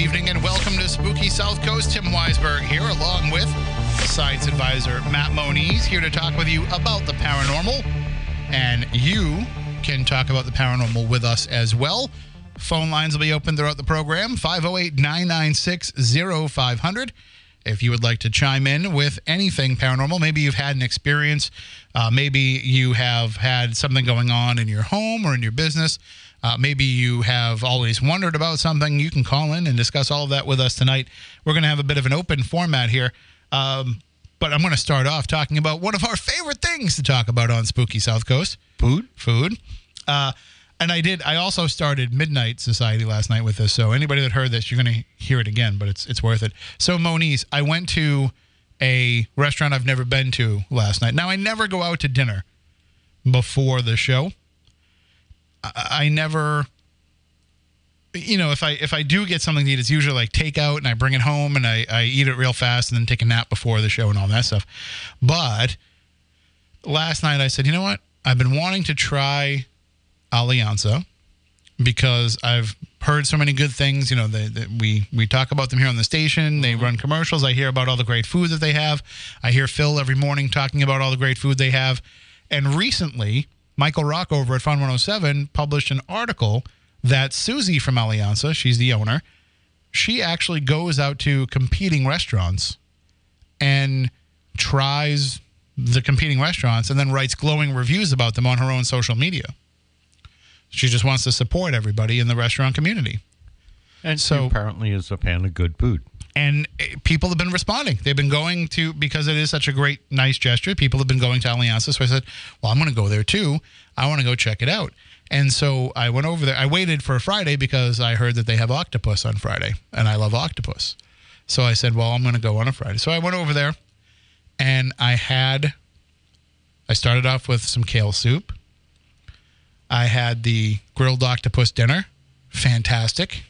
evening and welcome to Spooky South Coast. Tim Weisberg here along with science advisor Matt Moniz, here to talk with you about the paranormal. And you can talk about the paranormal with us as well. Phone lines will be open throughout the program, 508-996-0500. If you would like to chime in with anything paranormal, maybe you've had an experience, maybe you have had something going on in your home or in your business, maybe you have always wondered about something, you can call in and discuss all of that with us tonight. We're going to have a bit of an open format here, but I'm going to start off talking about one of our favorite things to talk about on Spooky South Coast. Food. And I also started Midnight Society last night with this, so anybody that heard this, you're going to hear it again, but it's worth it. So, Moniz, I went to a restaurant I've never been to last night. Now, I never go out to dinner before the show. I never, you know, if I do get something to eat, it's usually like takeout, and I bring it home, and I eat it real fast and then take a nap before the show and all that stuff. But last night I said, you know what? I've been wanting to try Alianza because I've heard so many good things. You know, we talk about them here on the station. They run commercials. I hear about all the great food that they have. I hear Phil every morning talking about all the great food they have. And recently, Michael Rock over at Fun 107 published an article that Susie from Alianza, she's the owner, she actually goes out to competing restaurants and tries the competing restaurants and then writes glowing reviews about them on her own social media. She just wants to support everybody in the restaurant community. And so she apparently is a fan of good food. And people have been responding. They've been going to, because it is such a great, nice gesture, people have been going to Alianza. So I said, well, I'm going to go there too. I want to go check it out. And so I went over there. I waited for Friday because I heard that they have octopus on Friday. And I love octopus. So I said, well, I'm going to go on a Friday. So I went over there and I started off with some kale soup. I had the grilled octopus dinner. Fantastic.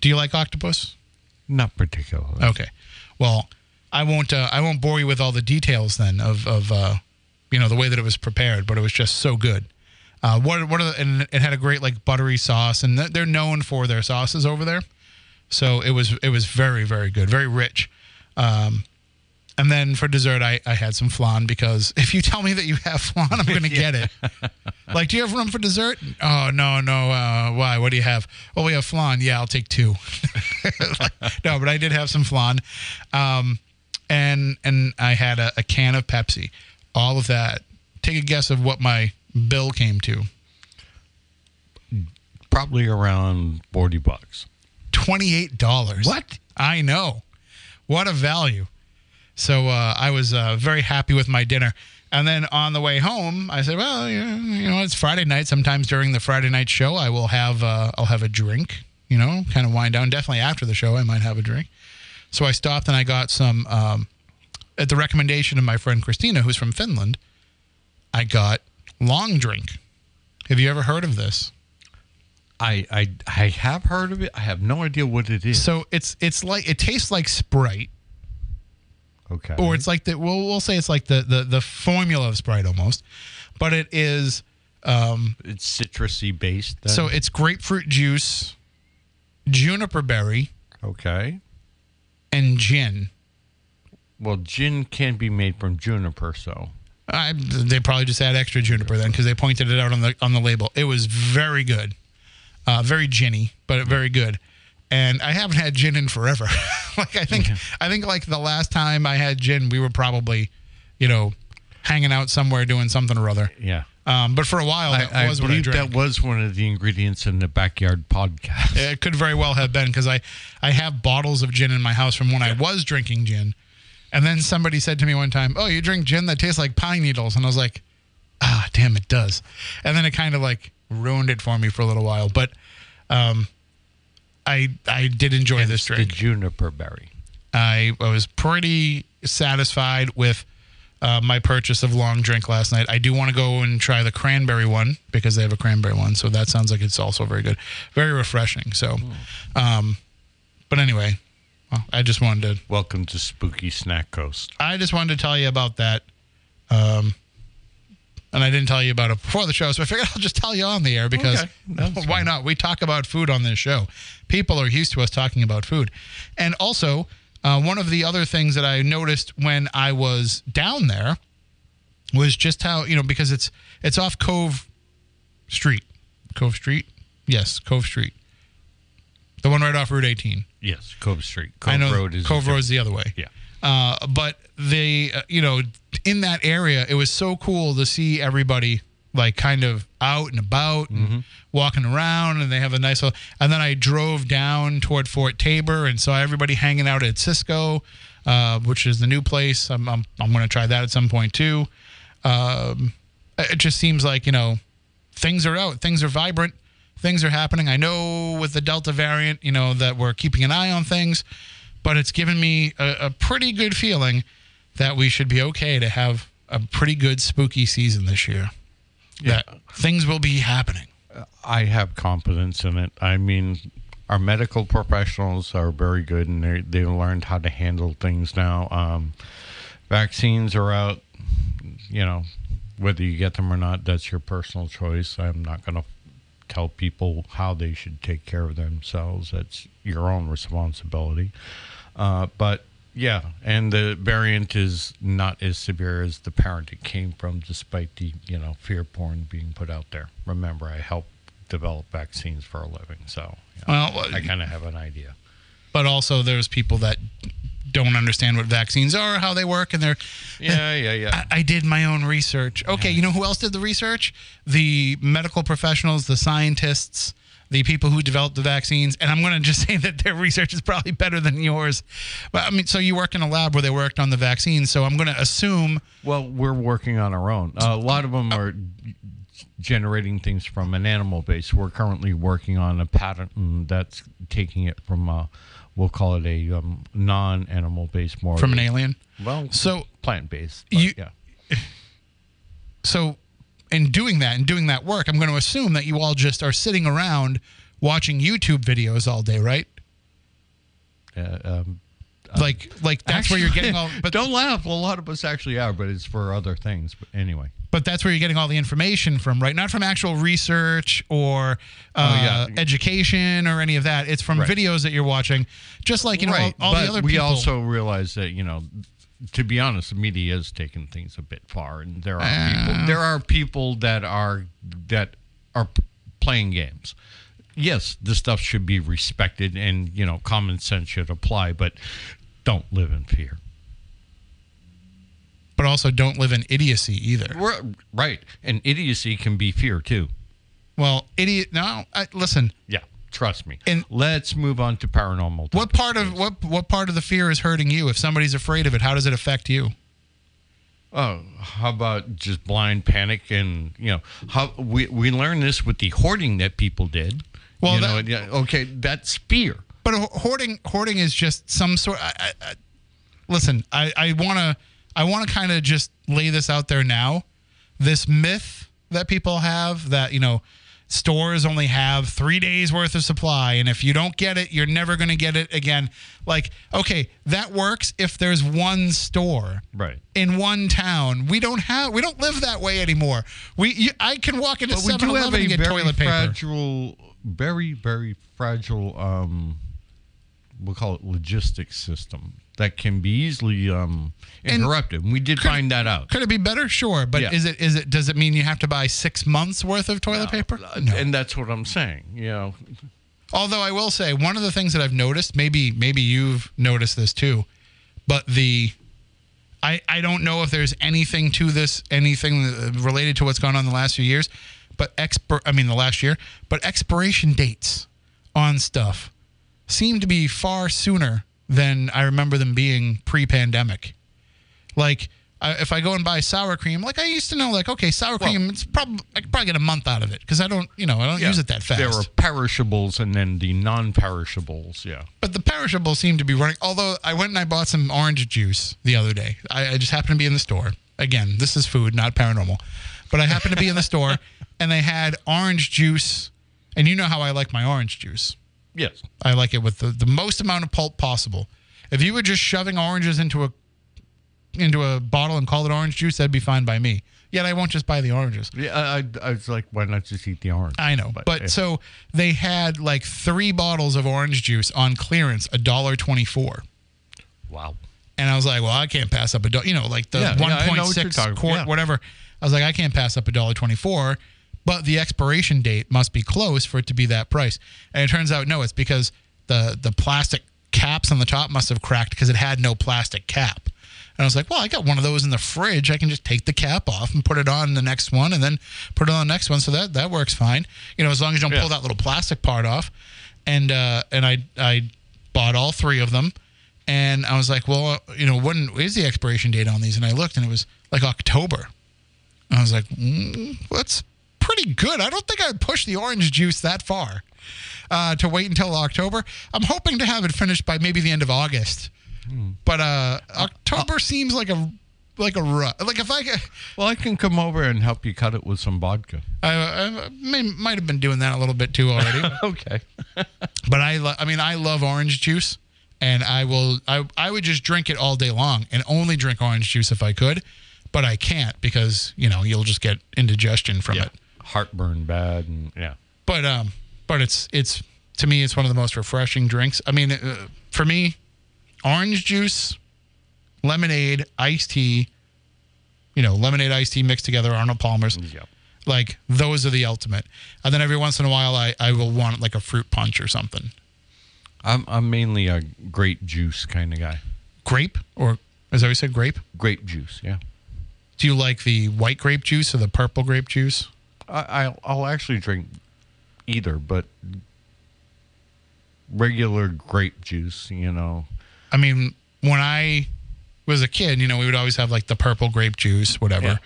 Do you like octopus? Not particularly. Okay. Well, I won't bore you with all the details then of you know, the way that it was prepared, but it was just so good. And it had a great like buttery sauce, and they're known for their sauces over there. So it was very, very good, very rich. And then for dessert, I had some flan, because if you tell me that you have flan, I'm going to get it. Like, do you have room for dessert? Oh, no. Why? What do you have? Oh, we have flan. Yeah, I'll take two. No, but I did have some flan. And I had a can of Pepsi. All of that. Take a guess of what my bill came to. Probably around $40. $28. What? I know. What a value. So I was very happy with my dinner. And then on the way home, I said, well, you know, it's Friday night. Sometimes during the Friday night show, I will have I'll have a drink, you know, kind of wind down. Definitely after the show, I might have a drink. So I stopped and I got some, at the recommendation of my friend Christina, who's from Finland, I got Long Drink. Have you ever heard of this? I have heard of it. I have no idea what it is. So it's like, it tastes like Sprite. Okay. Or it's like the we'll say it's like the formula of Sprite almost, but it is it's citrusy based. Then. So it's grapefruit juice, juniper berry, okay, and gin. Well, gin can be made from juniper, so they probably just add extra juniper then, because they pointed it out on the label. It was very good, very ginny, but very good. And I haven't had gin in forever. Like I think like the last time I had gin, we were probably, you know, hanging out somewhere doing something or other. Yeah. But for a while, that was what I drank. That was one of the ingredients in the backyard podcast. It could very well have been, because I have bottles of gin in my house from when I was drinking gin. And then somebody said to me one time, "Oh, you drink gin that tastes like pine needles." And I was like, "Ah, damn, it does." And then it kind of like ruined it for me for a little while. But I did enjoy this drink. The juniper berry. I was pretty satisfied with my purchase of Long Drink last night. I do want to go and try the cranberry one, because they have a cranberry one. So that sounds like it's also very good. Very refreshing. So, but anyway, well, I just wanted to... Welcome to Spooky Snack Coast. I just wanted to tell you about that. and I didn't tell you about it before the show, so I figured I'll just tell you on the air because why not? We talk about food on this show. People are used to us talking about food. And also, one of the other things that I noticed when I was down there was just how, you know, because it's off Cove Street. Cove Street? Yes, Cove Street. The one right off Route 18. Yes, Cove Street. Cove Road is the other way. Yeah. But they, you know, in that area, it was so cool to see everybody like kind of out and about and walking around, and they have a nice little, and then I drove down toward Fort Tabor and saw everybody hanging out at Cisco, which is the new place. I'm going to try that at some point too. It just seems like, you know, things are out, things are vibrant, things are happening. I know with the Delta variant, you know, that we're keeping an eye on things, but it's given me a pretty good feeling that we should be okay to have a pretty good spooky season this year. Yeah. That things will be happening. I have confidence in it. I mean, our medical professionals are very good, and they learned how to handle things now. Vaccines are out. You know, whether you get them or not, that's your personal choice. I'm not going to tell people how they should take care of themselves. That's your own responsibility. But yeah, and the variant is not as severe as the parent it came from, despite the, you know, fear porn being put out there. Remember, I help develop vaccines for a living, so you know, well, I kind of have an idea. But also, there's people that don't understand what vaccines are, how they work, and they're I did my own research. Okay, you know who else did the research? The medical professionals, the scientists, the people who developed the vaccines, and I'm going to just say that their research is probably better than yours. But I mean, so you work in a lab where they worked on the vaccines, so I'm going to assume. Well, we're working on our own. A lot of them are generating things from an animal base. We're currently working on a patent, and that's taking it from we'll call it a non-animal based, more from an alien. Well, so plant based. So. And doing that work, I'm going to assume that you all just are sitting around watching YouTube videos all day, right? Like that's actually, where you're getting all. But don't laugh. A lot of us actually are, but it's for other things. But anyway. But that's where you're getting all the information from, right? Not from actual research or education or any of that. It's from videos that you're watching. Just like all the other people. We also realize that to be honest, the media has taken things a bit far, and there are people. There are people that are playing games. Yes, this stuff should be respected, and common sense should apply. But don't live in fear. But also, don't live in idiocy either. Right, and idiocy can be fear too. Well, idiot. No, listen. Yeah, trust me. And let's move on to paranormal. What part of the fear is hurting you? If somebody's afraid of it, how does it affect you? Oh, how about just blind panic? And how we learned this with the hoarding that people did. Well, that's fear. But hoarding is just some sort. Listen, I want to kind of just lay this out there now. This myth that people have that stores only have 3 days worth of supply, and if you don't get it, you're never going to get it again. Like, okay, that works if there's one store in one town. We don't live that way anymore. I can walk into 7-Eleven and get toilet paper. Very, very fragile, we'll call it logistics system that can be easily interrupted. And we find that out. Could it be better? Sure. But does it mean you have to buy 6 months worth of toilet paper? No. And that's what I'm saying. Although I will say, one of the things that I've noticed, maybe you've noticed this too, but I don't know if there's anything to this, anything related to what's gone on in the last few years, but expiration dates on stuff seem to be far sooner than I remember them being pre-pandemic. Like, if I go and buy sour cream, like I used to know, like, okay, sour cream, I could probably get a month out of it because I don't use it that fast. There are perishables and then the non-perishables, But the perishables seem to be running, although I went and I bought some orange juice the other day. I just happened to be in the store. Again, this is food, not paranormal. But I happened to be in the store, and they had orange juice, and you know how I like my orange juice. Yes. I like it with the most amount of pulp possible. If you were just shoving oranges into a into a bottle and call it orange juice, that'd be fine by me. Yet I won't just buy the oranges. Yeah, I was like, why not just eat the orange? I know. But yeah. So they had like 3 bottles of orange juice on clearance, $1.24. Wow. And I was like, well, I can't pass up you know, like the 1.6 quart, whatever. I was like, I can't pass up $1.24, but the expiration date must be close for it to be that price. And it turns out, no, it's because the plastic caps on the top must have cracked because it had no plastic cap. And I was like, well, I got one of those in the fridge. I can just take the cap off and put it on the next one and then put it on the next one. So that works fine. You know, as long as you don't pull that little plastic part off. And I bought all 3 of them. And I was like, well, you know, when is the expiration date on these? And I looked, and it was like October. And I was like, that's pretty good. I don't think I'd push the orange juice that far to wait until October. I'm hoping to have it finished by maybe the end of August. But October seems like a rut. Like if I can come over and help you cut it with some vodka. I might have been doing that a little bit too already. Okay. But I love orange juice. And I would just drink it all day long and only drink orange juice if I could, but I can't because, you know, you'll just get indigestion from it. Heartburn bad. And, yeah. But it's, to me, it's one of the most refreshing drinks. I mean, for me, orange juice, lemonade, iced tea, you know, lemonade, iced tea mixed together, Arnold Palmer's. Yeah. Like those are the ultimate. And then every once in a while, I will want like a fruit punch or something. I'm mainly a grape juice kind of guy. Grape? Or, as I always said, grape? Grape juice, yeah. Do you like the white grape juice or the purple grape juice? I'll actually drink either, but regular grape juice, you know. I mean, when I was a kid, you know, we would always have, like, the purple grape juice, whatever. Yeah.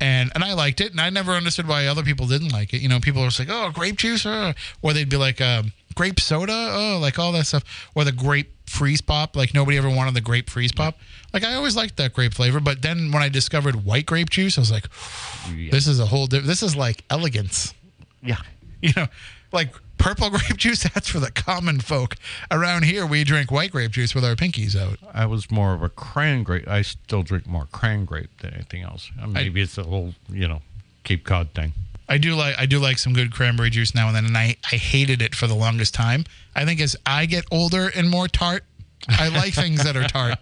And I liked it, and I never understood why other people didn't like it. You know, people were just like, oh, grape juice? Or they'd be like... grape soda, oh, like all that stuff, or the grape freeze pop. Like nobody ever wanted the grape freeze pop. Like I always liked that grape flavor, but then when I discovered white grape juice, I was like, this is a whole different. This is like elegance. Yeah, you know, like purple grape juice. That's for the common folk around here. We drink white grape juice with our pinkies out. I was more of a cran grape. I still drink more cran grape than anything else. Maybe it's the whole, you know, Cape Cod thing. I do like some good cranberry juice now and then, and I hated it for the longest time. I think as I get older and more tart, I like things that are tart.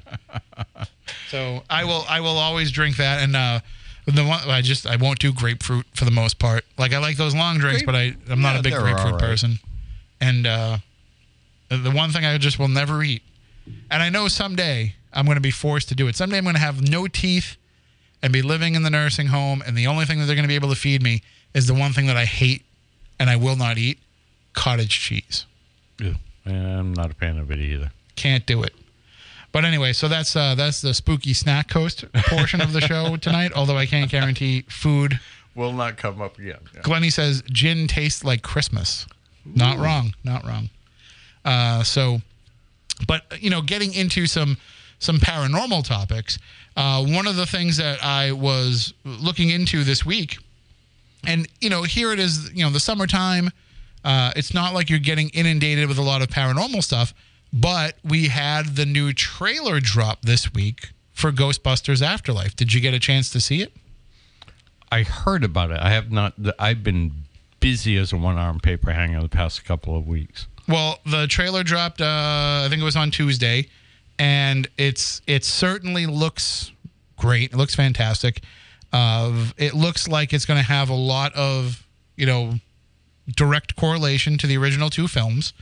So I will always drink that, and the one I won't do grapefruit for the most part. Like I like those long drinks, but I'm not a big grapefruit person. And the one thing I just will never eat, and I know someday I'm going to be forced to do it. Someday I'm going to have no teeth and be living in the nursing home, and the only thing that they're going to be able to feed me is the one thing that I hate and I will not eat, cottage cheese. Yeah, I'm not a fan of it either. Can't do it. But anyway, so that's the spooky snack coast portion of the show tonight, although I can't guarantee food will not come up again. Yeah. Glenny says, gin tastes like Christmas. Ooh. Not wrong, not wrong. But, you know, getting into some paranormal topics, one of the things that I was looking into this week. And, you know, here it is, you know, the summertime. It's not like you're getting inundated with a lot of paranormal stuff, but we had the new trailer drop this week for Ghostbusters Afterlife. Did you get a chance to see it? I heard about it. I have not. I've been busy as a one-armed paper hanger the past couple of weeks. Well, the trailer dropped, I think it was on Tuesday, and it certainly looks great. It looks fantastic. It looks like it's going to have a lot of, you know, direct correlation to the original 2 films.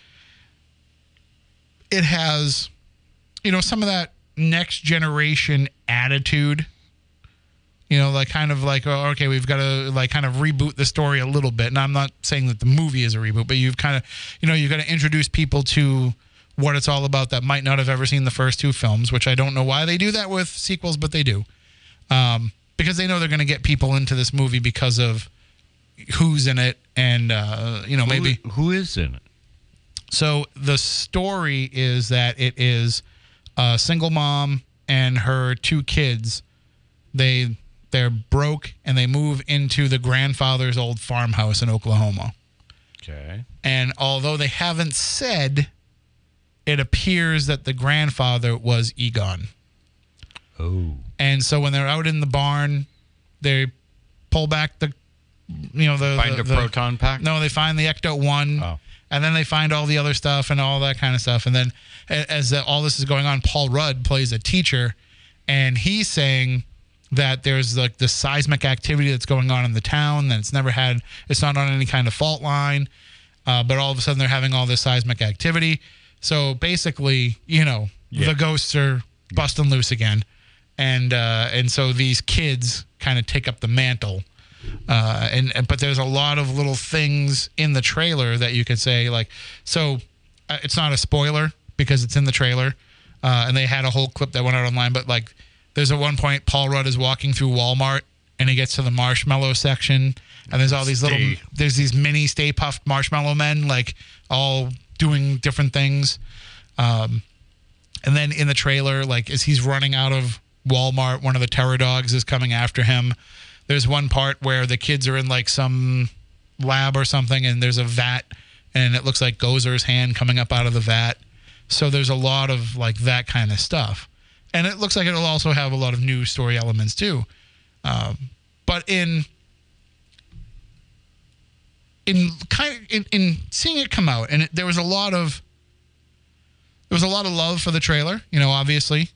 It has, you know, some of that next generation attitude, you know, like kind of like, oh, okay, we've got to like kind of reboot the story a little bit. And I'm not saying that the movie is a reboot, but you've kind of, you know, you've got to introduce people to what it's all about that might not have ever seen the first 2 films, which I don't know why they do that with sequels, but they do. Because they know they're going to get people into this movie because of who's in it and, you know, maybe... Who is in it? So the story is that it is a single mom and her 2 kids. They're broke and they move into the grandfather's old farmhouse in Oklahoma. Okay. And although they haven't said, it appears that the grandfather was Egon. Oh. And so when they're out in the barn, they pull back the, you know, the... Find the proton pack? No, they find the Ecto-1. Oh. And then they find all the other stuff and all that kind of stuff. And then as all this is going on, Paul Rudd plays a teacher, and he's saying that there's like the seismic activity that's going on in the town that it's not on any kind of fault line, but all of a sudden they're having all this seismic activity. So basically, you know, the ghosts are busting loose again. And so these kids kind of take up the mantle. But there's a lot of little things in the trailer that you could say, like, so it's not a spoiler because it's in the trailer. And they had a whole clip that went out online, but like there's at one point Paul Rudd is walking through Walmart and he gets to the marshmallow section and there's all these there's these mini Stay Puft marshmallow men, like all doing different things. And then in the trailer, like as he's running out of Walmart, one of the terror dogs is coming after him. There's one part where the kids are in like some lab or something and there's a vat and it looks like Gozer's hand coming up out of the vat. So there's a lot of like that kind of stuff. And it looks like it'll also have a lot of new story elements too. But in seeing it come out, and there was a lot of love for the trailer, you know, obviously.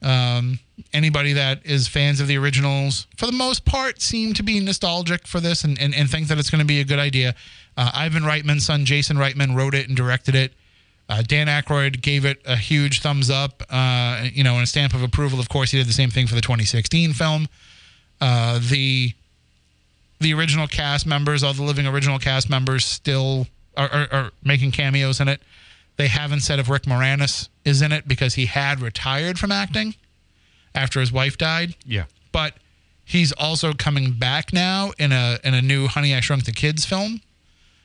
Anybody that is fans of the originals, for the most part, seem to be nostalgic for this and think that it's going to be a good idea. Ivan Reitman's son, Jason Reitman, wrote it and directed it. Dan Aykroyd gave it a huge thumbs up, you know, and a stamp of approval. Of course, he did the same thing for the 2016 film. The original cast members, all the living original cast members still are making cameos in it. They haven't said if Rick Moranis is in it because he had retired from acting after his wife died. Yeah. But he's also coming back now in a new Honey, I Shrunk the Kids film.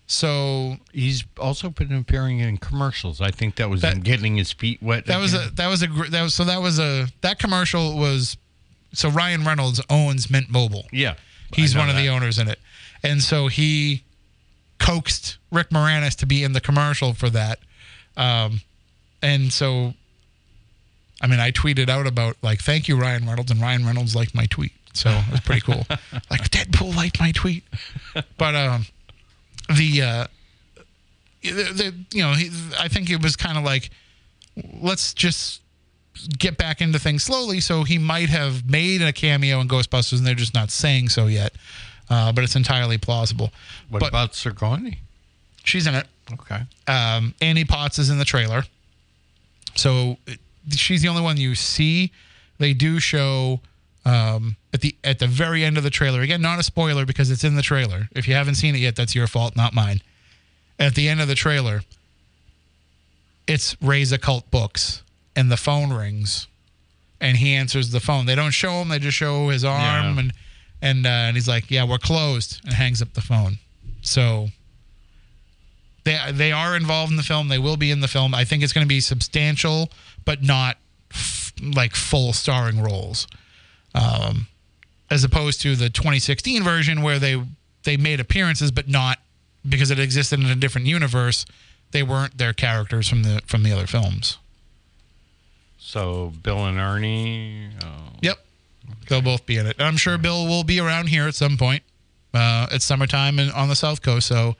So he's also been appearing in commercials. I think that was him getting his feet wet. That commercial was, so Ryan Reynolds owns Mint Mobile. Yeah. He's one of the owners in it. And so he coaxed Rick Moranis to be in the commercial for that. And so, I mean, I tweeted out about like, thank you, Ryan Reynolds, and Ryan Reynolds liked my tweet. So it was pretty cool. Like Deadpool liked my tweet, but, I think it was kind of like, let's just get back into things slowly. So he might have made a cameo in Ghostbusters and they're just not saying so yet. But it's entirely plausible. What about Sigourney? She's in it. Okay. Annie Potts is in the trailer. So she's the only one you see. They do show at the very end of the trailer. Again, not a spoiler because it's in the trailer. If you haven't seen it yet, that's your fault, not mine. At the end of the trailer, it's Ray's Occult Books and the phone rings and he answers the phone. They don't show him. They just show his arm and he's like, yeah, we're closed, and hangs up the phone. So... They are involved in the film. They will be in the film. I think it's going to be substantial, but not full starring roles, as opposed to the 2016 version where they made appearances, but not because it existed in a different universe. They weren't their characters from the other films. So Bill and Ernie. Oh. Yep, okay. They'll both be in it. I'm sure Bill will be around here at some point. It's summertime and on the South Coast, so.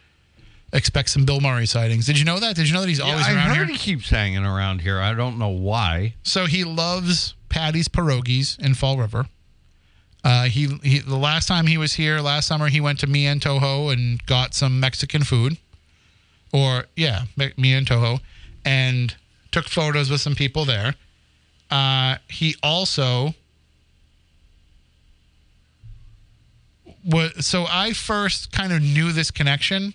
Expect some Bill Murray sightings. Did you know that? Did you know that he's always around here? I heard he keeps hanging around here. I don't know why. So he loves Patty's Pierogies in Fall River. The last time he was here, last summer, he went to Mi and Toho and got some Mexican food. Mi and Toho. And took photos with some people there. He also... So I first kind of knew this connection...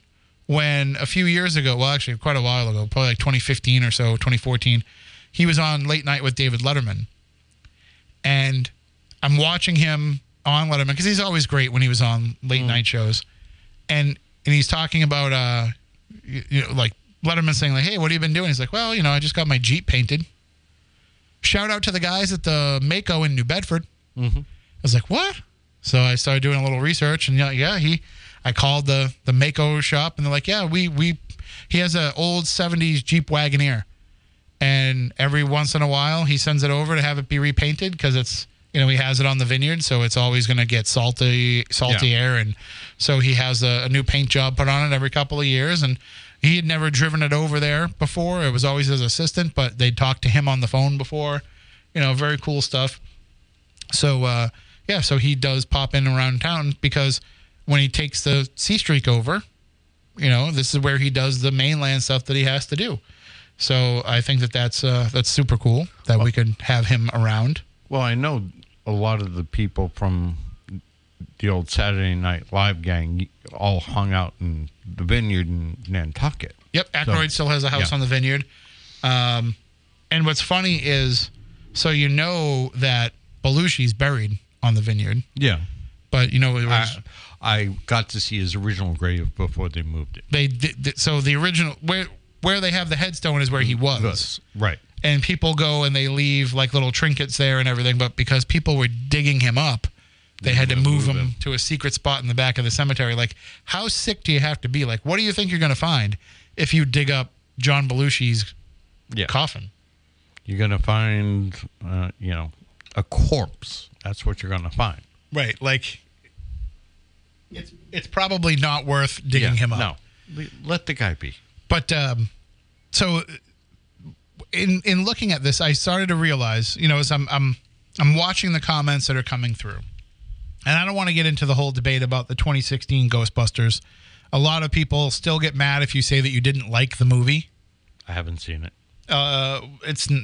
When a few years ago, well, actually quite a while ago, probably like 2015 or so, 2014, he was on Late Night with David Letterman. And I'm watching him on Letterman because he's always great when he was on late night shows. And he's talking about, like Letterman saying like, hey, what have you been doing? He's like, well, I just got my Jeep painted. Shout out to the guys at the Mako in New Bedford. Mm-hmm. I was like, what? So I started doing a little research and I called the Mako shop and they're like, yeah, he has an old 70s Jeep Wagoneer. And every once in a while he sends it over to have it be repainted because it's you know, he has it on the vineyard, so it's always going to get salty air. And so he has a new paint job put on it every couple of years. And he had never driven it over there before. It was always his assistant, but they'd talked to him on the phone before. You know, very cool stuff. So, so he does pop in around town, because when he takes the Sea Streak over, you know, this is where he does the mainland stuff that he has to do. So I think that that's super cool that we could have him around. Well, I know a lot of the people from the old Saturday Night Live gang all hung out in the vineyard in Nantucket. Yep, Aykroyd still has a house on the vineyard. And what's funny is, so you know that Belushi's buried on the vineyard. Yeah. But, you know, it was... I got to see his original grave before they moved it. They did, so the original... Where they have the headstone is where he was. Yes, right. And people go and they leave like little trinkets there and everything, but because people were digging him up, they had to move him to a secret spot in the back of the cemetery. Like, how sick do you have to be? Like, what do you think you're going to find if you dig up John Belushi's coffin? You're going to find, a corpse. That's what you're going to find. Right. Like, it's probably not worth digging him up. No. Let the guy be. But so... In looking at this, I started to realize, you know, as I'm watching the comments that are coming through, and I don't want to get into the whole debate about the 2016 Ghostbusters. A lot of people still get mad if you say that you didn't like the movie. I haven't seen it.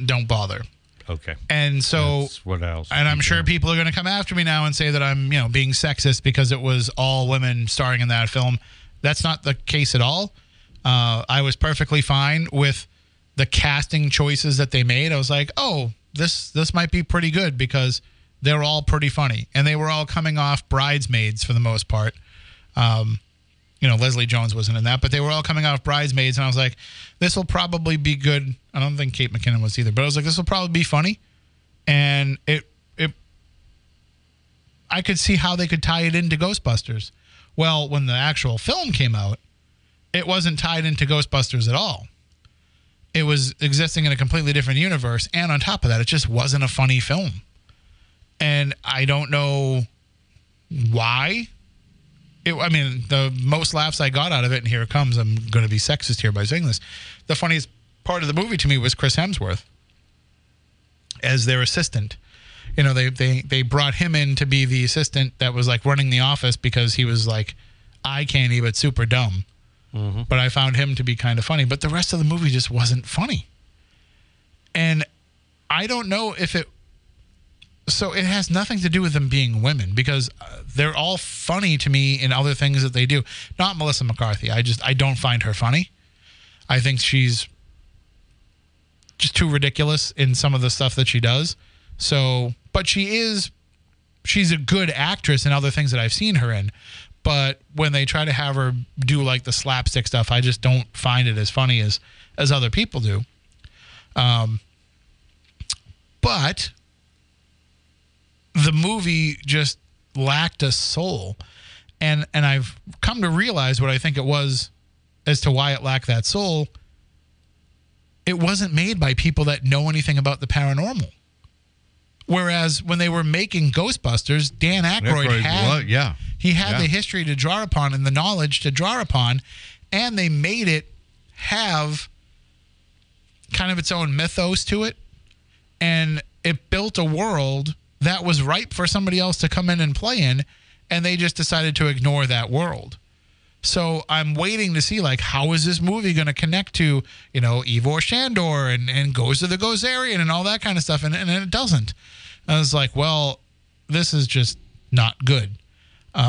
Don't bother. Okay. And so that's what else? And I'm sure people are going to come after me now and say that I'm, you know, being sexist because it was all women starring in that film. That's not the case at all. I was perfectly fine with the casting choices that they made. I was like, oh, this might be pretty good, because they're all pretty funny. And they were all coming off Bridesmaids for the most part. Leslie Jones wasn't in that, but they were all coming off Bridesmaids. And I was like, this will probably be good. I don't think Kate McKinnon was either, but I was like, this will probably be funny. And I could see how they could tie it into Ghostbusters. Well, when the actual film came out, it wasn't tied into Ghostbusters at all. It was existing in a completely different universe. And on top of that, it just wasn't a funny film. And I don't know why. The most laughs I got out of it, and here it comes, I'm going to be sexist here by saying this. The funniest part of the movie to me was Chris Hemsworth as their assistant. You know, they brought him in to be the assistant that was like running the office, because he was like eye candy, but super dumb. Mm-hmm. But I found him to be kind of funny. But the rest of the movie just wasn't funny. And I don't know if it... So it has nothing to do with them being women, because they're all funny to me in other things that they do. Not Melissa McCarthy. I don't find her funny. I think she's just too ridiculous in some of the stuff that she does. So, but she's a good actress in other things that I've seen her in. But when they try to have her do like the slapstick stuff, I just don't find it as funny as other people do. But the movie just lacked a soul. And I've come to realize what I think it was as to why it lacked that soul. It wasn't made by people that know anything about the paranormal. Whereas when they were making Ghostbusters, Dan Aykroyd had the history to draw upon and the knowledge to draw upon, and they made it have kind of its own mythos to it, and it built a world that was ripe for somebody else to come in and play in, and they just decided to ignore that world. So I'm waiting to see, like, how is this movie going to connect to, you know, Ivor Shandor and Goes to the Gozerian and all that kind of stuff, and it doesn't. And I was like, well, this is just not good.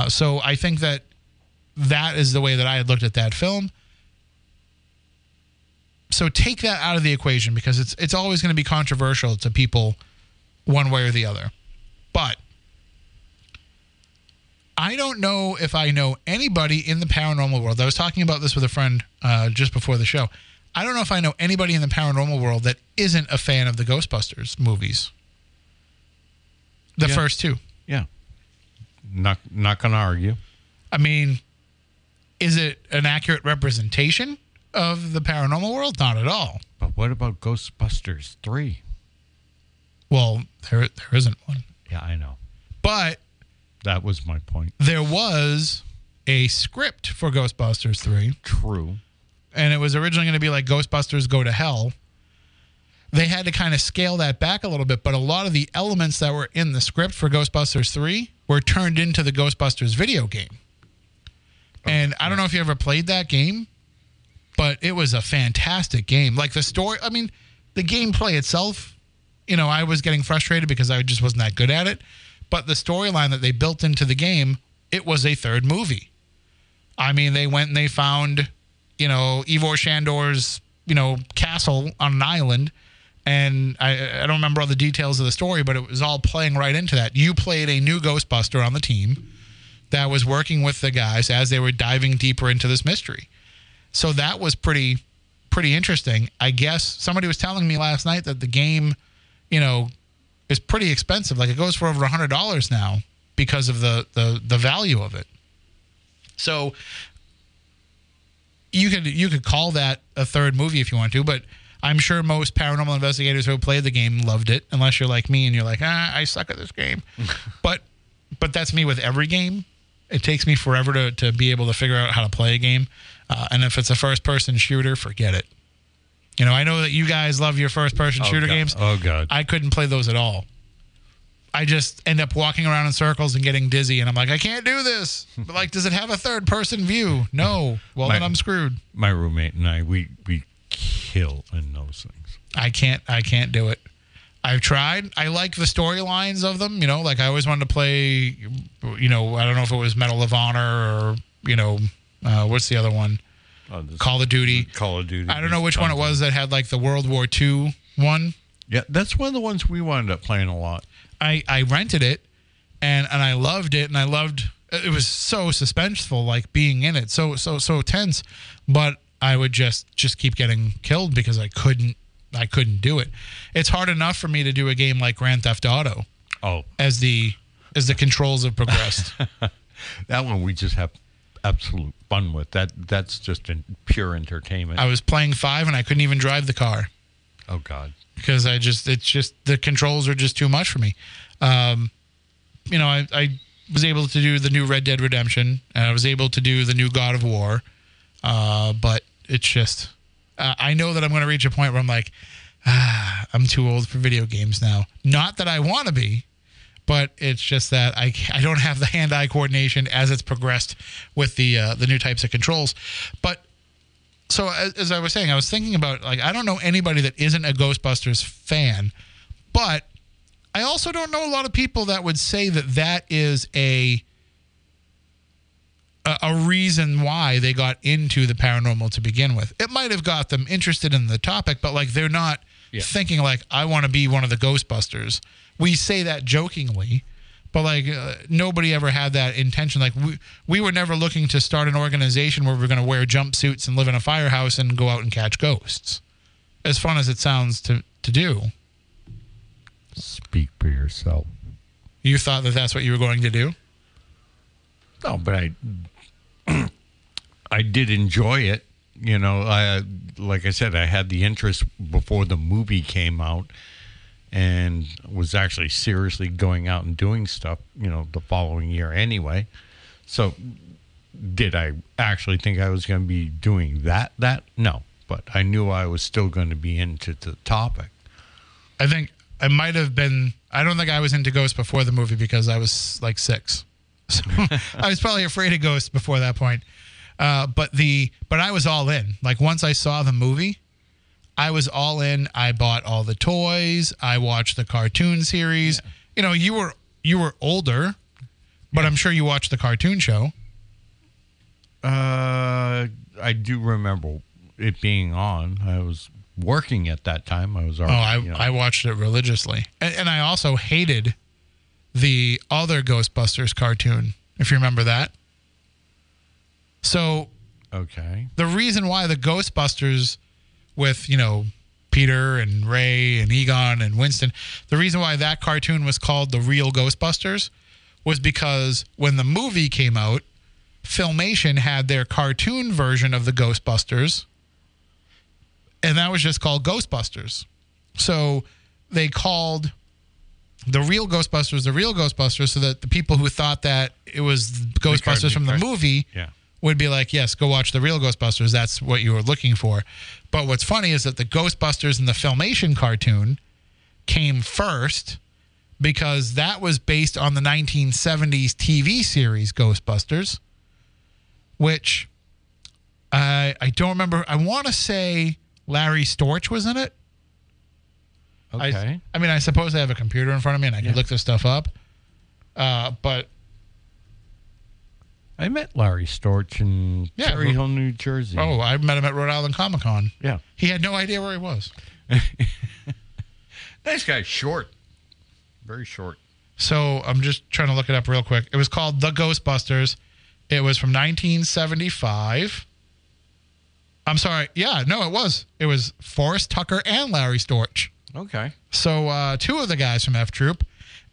So I think that is the way that I had looked at that film. So take that out of the equation, because it's always going to be controversial to people one way or the other. But I don't know if I know anybody in the paranormal world. I was talking about this with a friend just before the show. I don't know if I know anybody in the paranormal world that isn't a fan of the Ghostbusters movies. The first two. Yeah. Not going to argue. I mean, is it an accurate representation of the paranormal world? Not at all. But what about Ghostbusters 3? Well, there isn't one. Yeah, I know. But that was my point. There was a script for Ghostbusters 3. True. And it was originally going to be like Ghostbusters Go to Hell. They had to kind of scale that back a little bit, but a lot of the elements that were in the script for Ghostbusters 3 were turned into the Ghostbusters video game. Oh, and I don't know if you ever played that game, but it was a fantastic game. Like the story, I mean, the gameplay itself, you know, I was getting frustrated because I just wasn't that good at it. But the storyline that they built into the game, it was a third movie. I mean, they went and they found, you know, Ivor Shandor's, you know, castle on an island. And I don't remember all the details of the story, but it was all playing right into that. You played a new Ghostbuster on the team that was working with the guys as they were diving deeper into this mystery. So that was pretty interesting. I guess somebody was telling me last night that the game, you know, is pretty expensive. Like it goes for over $100 now because of the value of it. So you could call that a third movie if you want to, but I'm sure most paranormal investigators who played the game loved it, unless you're like me and you're like, I suck at this game. But that's me with every game. It takes me forever to be able to figure out how to play a game. And if it's a first-person shooter, forget it. You know, I know that you guys love your first-person shooter games. Oh, God. I couldn't play those at all. I just end up walking around in circles and getting dizzy, and I'm like, I can't do this. But, like, does it have a third-person view? No. Well, then I'm screwed. My roommate and I, we kill in those things. I can't do it. I've tried. I like the storylines of them, you know, like I always wanted to play, you know, I don't know if it was Medal of Honor or, you know, what's the other one? Call of Duty. I don't know which one it was that had like the World War II one. Yeah, that's one of the ones we wound up playing a lot. I rented it and I loved it, and I loved it was so suspenseful, like being in it. So tense, but I would just keep getting killed because I couldn't do it. It's hard enough for me to do a game like Grand Theft Auto. Oh, as the controls have progressed. That one we just have absolute fun with. That's just pure entertainment. I was playing 5 and I couldn't even drive the car. Oh God, because it's just the controls are just too much for me. You know, I was able to do the new Red Dead Redemption, and I was able to do the new God of War. But it's just, I know that I'm going to reach a point where I'm like, I'm too old for video games now. Not that I want to be, but it's just that I don't have the hand-eye coordination as it's progressed with the new types of controls. But so as I was saying, I was thinking about, like, I don't know anybody that isn't a Ghostbusters fan, but I also don't know a lot of people that would say that is a reason why they got into the paranormal to begin with. It might have got them interested in the topic, but like they're not thinking like, I want to be one of the Ghostbusters. We say that jokingly, but like nobody ever had that intention. Like we were never looking to start an organization where we're going to wear jumpsuits and live in a firehouse and go out and catch ghosts. As fun as it sounds to do. Speak for yourself. You thought that that's what you were going to do? No, but I did enjoy it. You know, like I said, I had the interest before the movie came out and was actually seriously going out and doing stuff, you know, the following year anyway. So did I actually think I was going to be doing that? No, but I knew I was still going to be into the topic. I think I might have been, I don't think I was into ghosts before the movie because I was like 6. So I was probably afraid of ghosts before that point. But I was all in. Like once I saw the movie, I was all in. I bought all the toys. I watched the cartoon series. Yeah. You know, you were older, but yeah. I'm sure you watched the cartoon show. I do remember it being on. I was working at that time. I was already. I watched it religiously, and I also hated the other Ghostbusters cartoon, if you remember that. So, okay. The reason why the Ghostbusters with, you know, Peter and Ray and Egon and Winston, the reason why that cartoon was called The Real Ghostbusters was because when the movie came out, Filmation had their cartoon version of the Ghostbusters, and that was just called Ghostbusters. So they called the real Ghostbusters, so that the people who thought that it was Ghostbusters from the movie would be like, yes, go watch the real Ghostbusters. That's what you were looking for. But what's funny is that the Ghostbusters in the Filmation cartoon came first because that was based on the 1970s TV series Ghostbusters, which I don't remember. I want to say Larry Storch was in it. Okay. I mean, I suppose I have a computer in front of me and I can look this stuff up. But I met Larry Storch in Cherry Hill, New Jersey. Oh, I met him at Rhode Island Comic Con. Yeah. He had no idea where he was. Nice guy. Short. Very short. So I'm just trying to look it up real quick. It was called The Ghostbusters. It was from 1975. I'm sorry. Yeah, no, it was. It was Forrest Tucker and Larry Storch. Okay. So two of the guys from F Troop.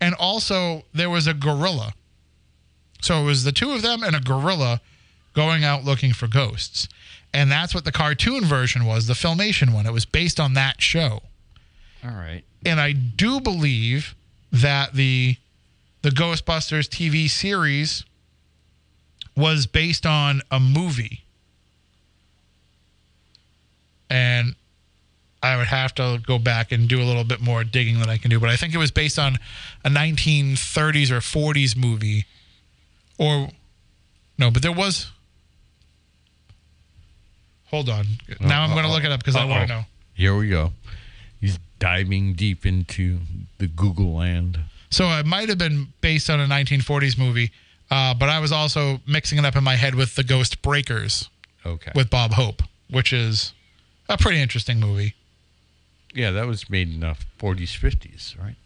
And also there was a gorilla. So it was the two of them and a gorilla going out looking for ghosts. And that's what the cartoon version was, the Filmation one. It was based on that show. All right. And I do believe that the Ghostbusters TV series was based on a movie. And I would have to go back and do a little bit more digging than I can do. But I think it was based on a 1930s or 40s movie. Or, no, but there was... Hold on. Now I'm going to look it up because I want to know. Here we go. He's diving deep into the Google land. So it might have been based on a 1940s movie, but I was also mixing it up in my head with The Ghost Breakers with Bob Hope, which is a pretty interesting movie. Yeah, that was made in the 40s, 50s, right?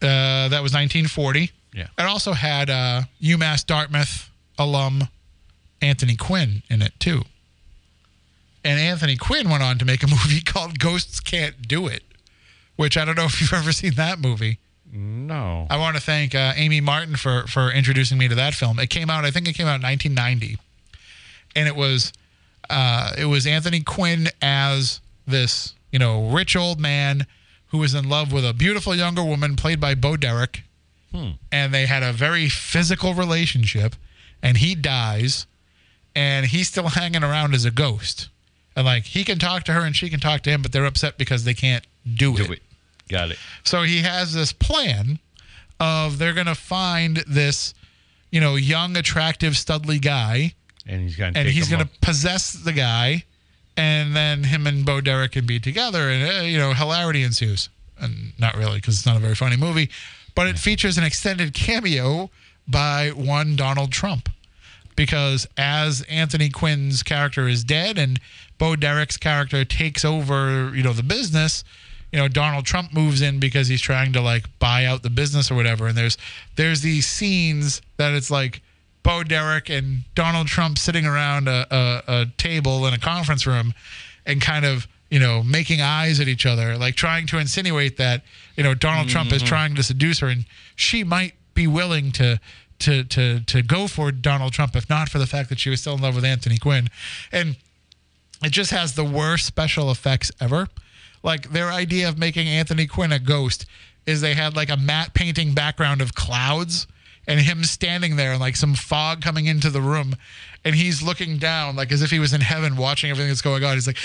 That was 1940. Yeah. It also had UMass Dartmouth alum Anthony Quinn in it, too. And Anthony Quinn went on to make a movie called Ghosts Can't Do It, which I don't know if you've ever seen that movie. No. I want to thank Amy Martin for introducing me to that film. It came out, I think it came out in 1990. And it was Anthony Quinn as this, you know, rich old man who was in love with a beautiful younger woman played by Bo Derek. And they had a very physical relationship, and he dies, and he's still hanging around as a ghost. And, like, he can talk to her and she can talk to him, but they're upset because they can't do it. Got it. So he has this plan of they're going to find this, you know, young, attractive, studly guy, and he's going to possess the guy, and then him and Bo Derek can be together, and, you know, hilarity ensues. And not really, because it's not a very funny movie. But it features an extended cameo by one Donald Trump, because as Anthony Quinn's character is dead and Bo Derek's character takes over, you know, the business, you know, Donald Trump moves in because he's trying to, like, buy out the business or whatever. And there's these scenes that it's like Bo Derek and Donald Trump sitting around a table in a conference room and kind of, you know, making eyes at each other, like trying to insinuate that, you know, Donald Trump is trying to seduce her, and she might be willing to go for Donald Trump if not for the fact that she was still in love with Anthony Quinn. And it just has the worst special effects ever. Like, their idea of making Anthony Quinn a ghost is they had, like, a matte painting background of clouds and him standing there and, like, some fog coming into the room, and he's looking down, like, as if he was in heaven watching everything that's going on. He's like,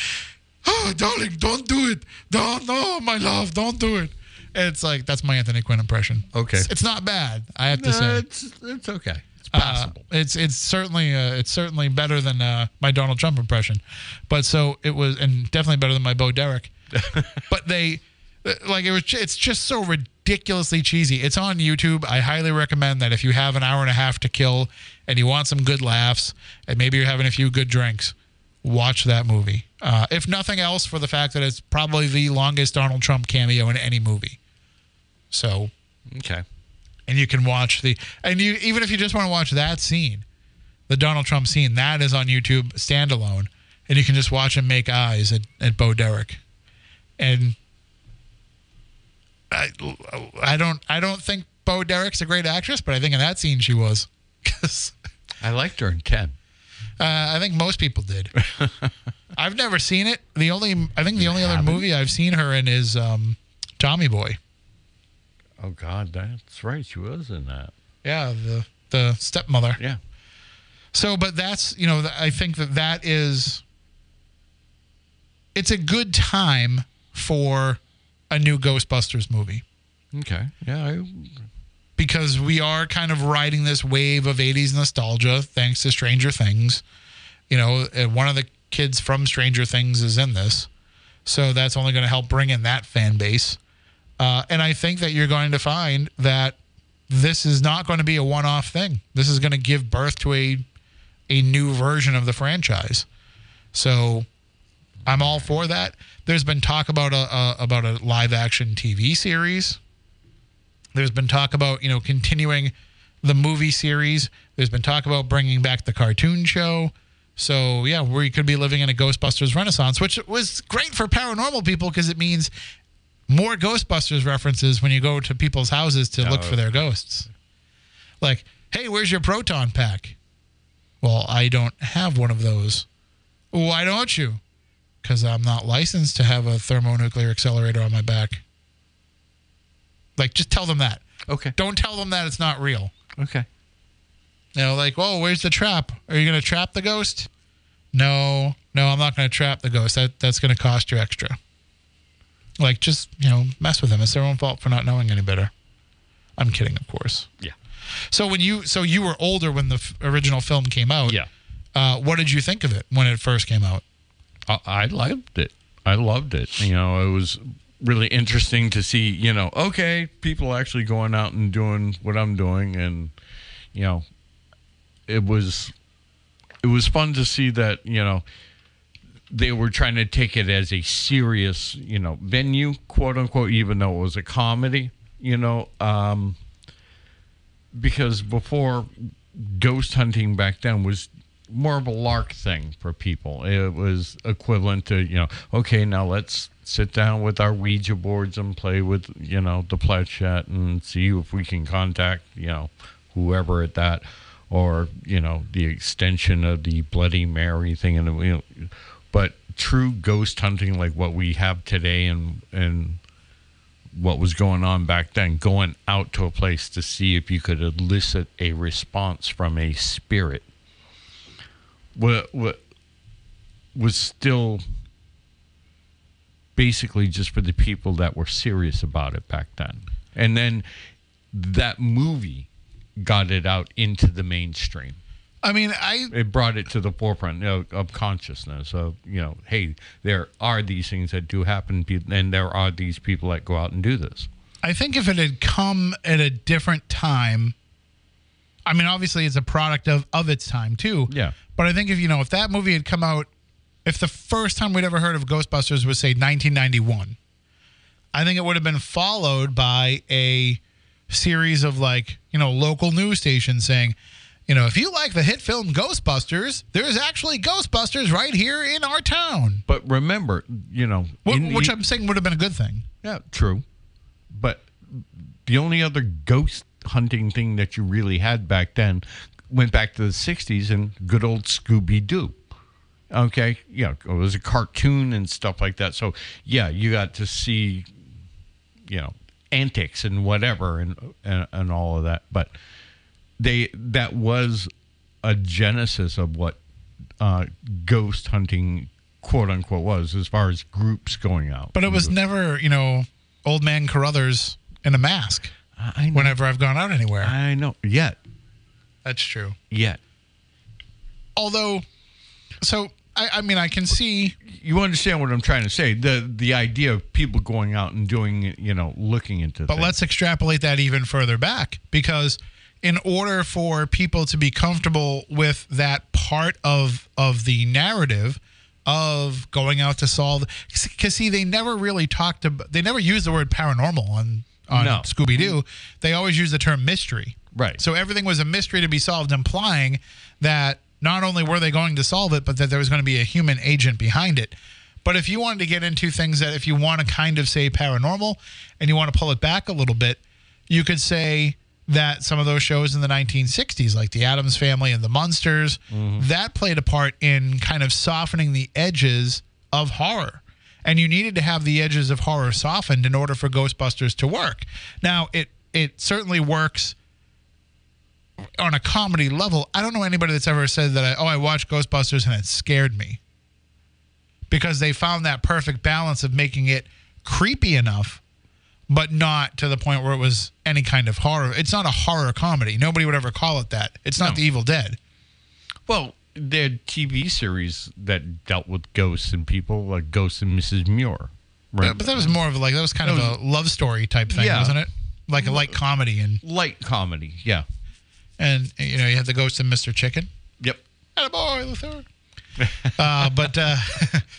"Oh, darling, don't do it. No, my love, don't do it." And it's like, that's my Anthony Quinn impression. Okay. It's not bad, I have to say. It's okay. It's possible. It's certainly better than my Donald Trump impression. But so it was, and definitely better than my Bo Derek. But they, like, it's just so ridiculously cheesy. It's on YouTube. I highly recommend that if you have an hour and a half to kill and you want some good laughs and maybe you're having a few good drinks, watch that movie. If nothing else, for the fact that it's probably the longest Donald Trump cameo in any movie. So, okay. And you can watch even if you just want to watch that scene, the Donald Trump scene, that is on YouTube standalone. And you can just watch him make eyes at Bo Derek. And I don't think Bo Derek's a great actress, but I think in that scene she was. I liked her in 10. I think most people did. I've never seen it. I think the only other movie I've seen her in is Tommy Boy. Oh, God, that's right. She was in that. Yeah, the stepmother. Yeah. So, but that's, you know, I think that is, it's a good time for a new Ghostbusters movie. Okay. Yeah. Because we are kind of riding this wave of 80s nostalgia thanks to Stranger Things. You know, one of the kids from Stranger Things is in this. So that's only going to help bring in that fan base. And I think that you're going to find that this is not going to be a one-off thing. This is going to give birth to a new version of the franchise. So I'm all for that. There's been talk about a live-action TV series. There's been talk about, you know, continuing the movie series. There's been talk about bringing back the cartoon show. So, yeah, we could be living in a Ghostbusters renaissance, which was great for paranormal people because it means more Ghostbusters references when you go to people's houses to look for their ghosts. Like, hey, where's your proton pack? Well, I don't have one of those. Why don't you? Because I'm not licensed to have a thermonuclear accelerator on my back. Like, just tell them that. Okay. Don't tell them that it's not real. Okay. You know, like, whoa, where's the trap? Are you going to trap the ghost? No. No, I'm not going to trap the ghost. That's going to cost you extra. Like, just, you know, mess with them. It's their own fault for not knowing any better. I'm kidding, of course. Yeah. So you were older when the original film came out. Yeah. What did you think of it when it first came out? I loved it. I loved it. You know, it was really interesting to see, you know, okay, people actually going out and doing what I'm doing. And, you know, it was fun to see that, you know, they were trying to take it as a serious, you know, venue, quote unquote, even though it was a comedy, you know, because before, ghost hunting back then was more of a lark thing for people. It was equivalent to, you know, okay, now let's sit down with our Ouija boards and play with, you know, the planchette and see if we can contact, you know, whoever at that, or, you know, the extension of the Bloody Mary thing. And, you know, but true ghost hunting, like what we have today and what was going on back then, going out to a place to see if you could elicit a response from a spirit, what was still basically just for the people that were serious about it back then. And then that movie got it out into the mainstream. I mean, it brought it to the forefront of consciousness of, you know, hey, there are these things that do happen, and there are these people that go out and do this. I think if it had come at a different time, I mean, obviously it's a product of its time too. Yeah. But I think if, you know, if that movie had come out, if the first time we'd ever heard of Ghostbusters was, say, 1991, I think it would have been followed by a series of, like, you know, local news stations saying, you know, if you like the hit film Ghostbusters, there's actually Ghostbusters right here in our town. But remember, you know, which I'm saying would have been a good thing. Yeah, true. But the only other ghost hunting thing that you really had back then went back to the 60s and good old Scooby-Doo. Okay, yeah, it was a cartoon and stuff like that. So, yeah, you got to see, you know, antics and whatever and all of that. But that was a genesis of what ghost hunting, quote unquote, was as far as groups going out. But it was never, you know, old man Carruthers in a mask whenever I've gone out anywhere. I know. Yet. That's true. Yet. Although, so, I mean, I can see. You understand what I'm trying to say. The idea of people going out and doing, you know, looking into But things. Let's extrapolate that even further back, because in order for people to be comfortable with that part of the narrative of going out to solve, because, see, they never really they never used the word paranormal on no. Scooby-Doo. They always used the term mystery. Right. So everything was a mystery to be solved, implying that not only were they going to solve it, but that there was going to be a human agent behind it. But if you wanted to get into things that, if you want to kind of say paranormal and you want to pull it back a little bit, you could say that some of those shows in the 1960s, like The Addams Family and The Munsters, that played a part in kind of softening the edges of horror. And you needed to have the edges of horror softened in order for Ghostbusters to work. Now, it it certainly works on a comedy level. I don't know anybody that's ever said that, I watched Ghostbusters and it scared me. Because they found that perfect balance of making it creepy enough, but not to the point where it was any kind of horror. It's not a horror comedy. Nobody would ever call it that. It's not The Evil Dead. Well, there are TV series that dealt with ghosts and people, like Ghosts and Mrs. Muir. Right? Yeah, but that was more of like, that was kind of a love story type thing, wasn't it? Like a light comedy. Light comedy, yeah. And, you know, you had the Ghost of Mr. Chicken. Yep. Attaboy, Luthor. But I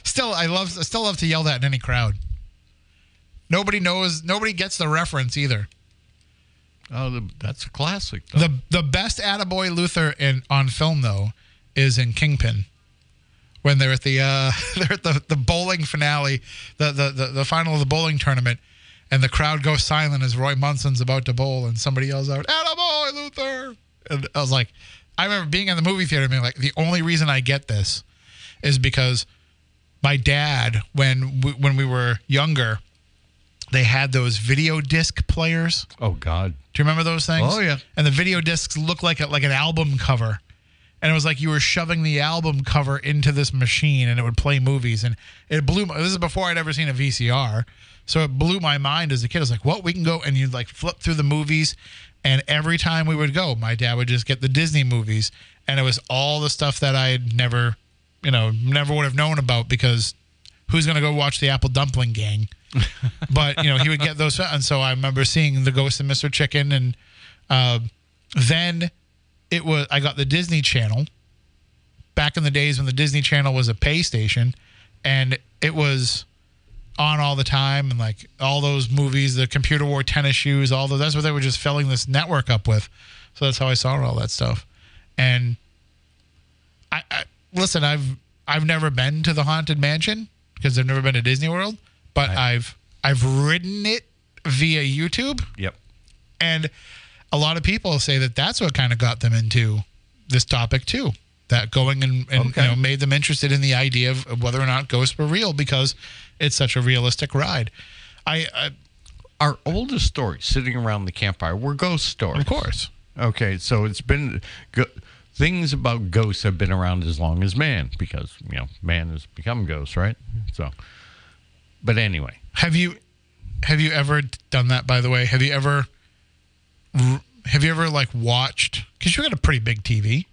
still love to yell that in any crowd. Nobody knows. Nobody gets the reference either. Oh, that's a classic, though. The best Attaboy Luthor on film, though, is in Kingpin, when they're at the bowling finale, the final of the bowling tournament, and the crowd goes silent as Roy Munson's about to bowl, and somebody yells out, "Attaboy Luthor!" And I was like, I remember being in the movie theater and being like, the only reason I get this is because my dad, when we were younger, they had those video disc players. Oh, God. Do you remember those things? Oh, yeah. And the video discs looked like an album cover. And it was like you were shoving the album cover into this machine and it would play movies. And it blew my... This is before I'd ever seen a VCR. So it blew my mind as a kid. I was like, what? We can go... And you'd like flip through the movies... And every time we would go, my dad would just get the Disney movies, and it was all the stuff that I had never would have known about, because who's going to go watch the Apple Dumpling Gang? But, you know, he would get those. And so I remember seeing the Ghost of Mr. Chicken, and then I got the Disney Channel back in the days when the Disney Channel was a pay station, and it was on all the time, and like all those movies, the Computer Wore Tennis Shoes, all those, that's what they were just filling this network up with. So that's how I saw all that stuff. And I listen, I've never been to the Haunted Mansion because I've never been to Disney World, but I've ridden it via YouTube. Yep. And a lot of people say that that's what kind of got them into this topic too, that going and okay, you know, made them interested in the idea of whether or not ghosts were real, because it's such a realistic ride. Our oldest stories sitting around the campfire were ghost stories. Of course. Okay, so it's been... things about ghosts have been around as long as man, because, you know, man has become ghosts, right? So, but anyway. Have you ever done that, by the way? Have you ever like, watched... Because you got a pretty big TV.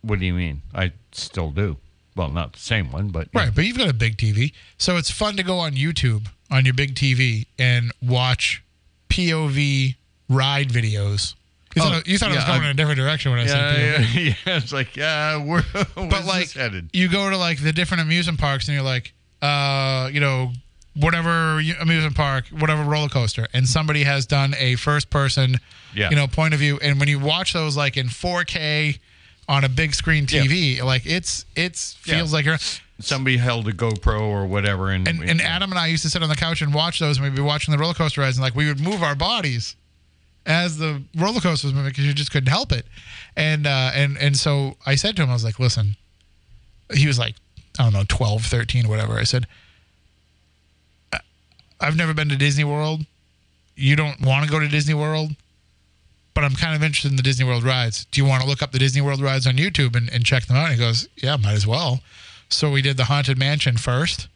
What do you mean? I still do. Well, not the same one, but... Right, but you've got a big TV. So it's fun to go on YouTube, on your big TV, and watch POV ride videos. You thought I was going in a different direction when I said POV. Yeah, it's like, where's this headed? You go to, like, the different amusement parks, and you're like, you know, whatever amusement park, whatever roller coaster, and somebody has done a first-person, you know, point of view. And when you watch those, like, in 4K... on a big screen TV, like it's feels like you're... Somebody held a GoPro or whatever, and Adam and I used to sit on the couch and watch those, and we'd be watching the roller coaster rides, and like we would move our bodies as the roller coaster was moving because you just couldn't help it. And so I said to him, I was like, listen, he was like, I don't know, 12, 13, whatever. I said, I've never been to Disney World. You don't want to go to Disney World, but I'm kind of interested in the Disney World rides. Do you want to look up the Disney World rides on YouTube and check them out? And he goes, yeah, might as well. So we did the Haunted Mansion first,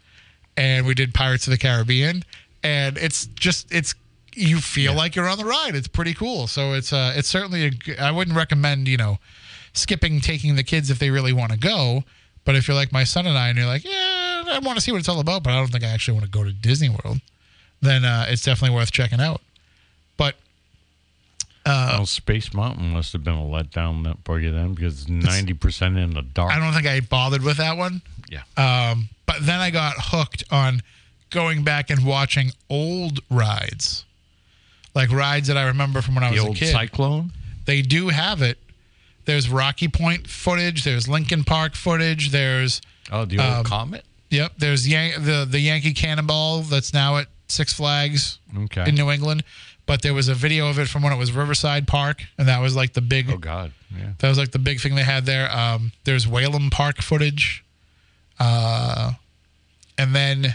and we did Pirates of the Caribbean. And it's just, you feel like you're on the ride. It's pretty cool. So it's certainly, I wouldn't recommend, you know, taking the kids if they really want to go. But if you're like my son and I, and you're like, yeah, I want to see what it's all about, but I don't think I actually want to go to Disney World, then it's definitely worth checking out. But... Space Mountain must have been a letdown for you then, because it's 90% in the dark. I don't think I bothered with that one. Yeah. But then I got hooked on going back and watching old rides, like rides that I remember from when I was a kid. The old Cyclone? They do have it. There's Rocky Point footage. There's Lincoln Park footage. There's... Oh, the old Comet? Yep. There's the Yankee Cannonball that's now at Six Flags in New England. But there was a video of it from when it was Riverside Park, and that was like the big... Oh, God. Yeah. That was like the big thing they had there. There's Whalum Park footage. And then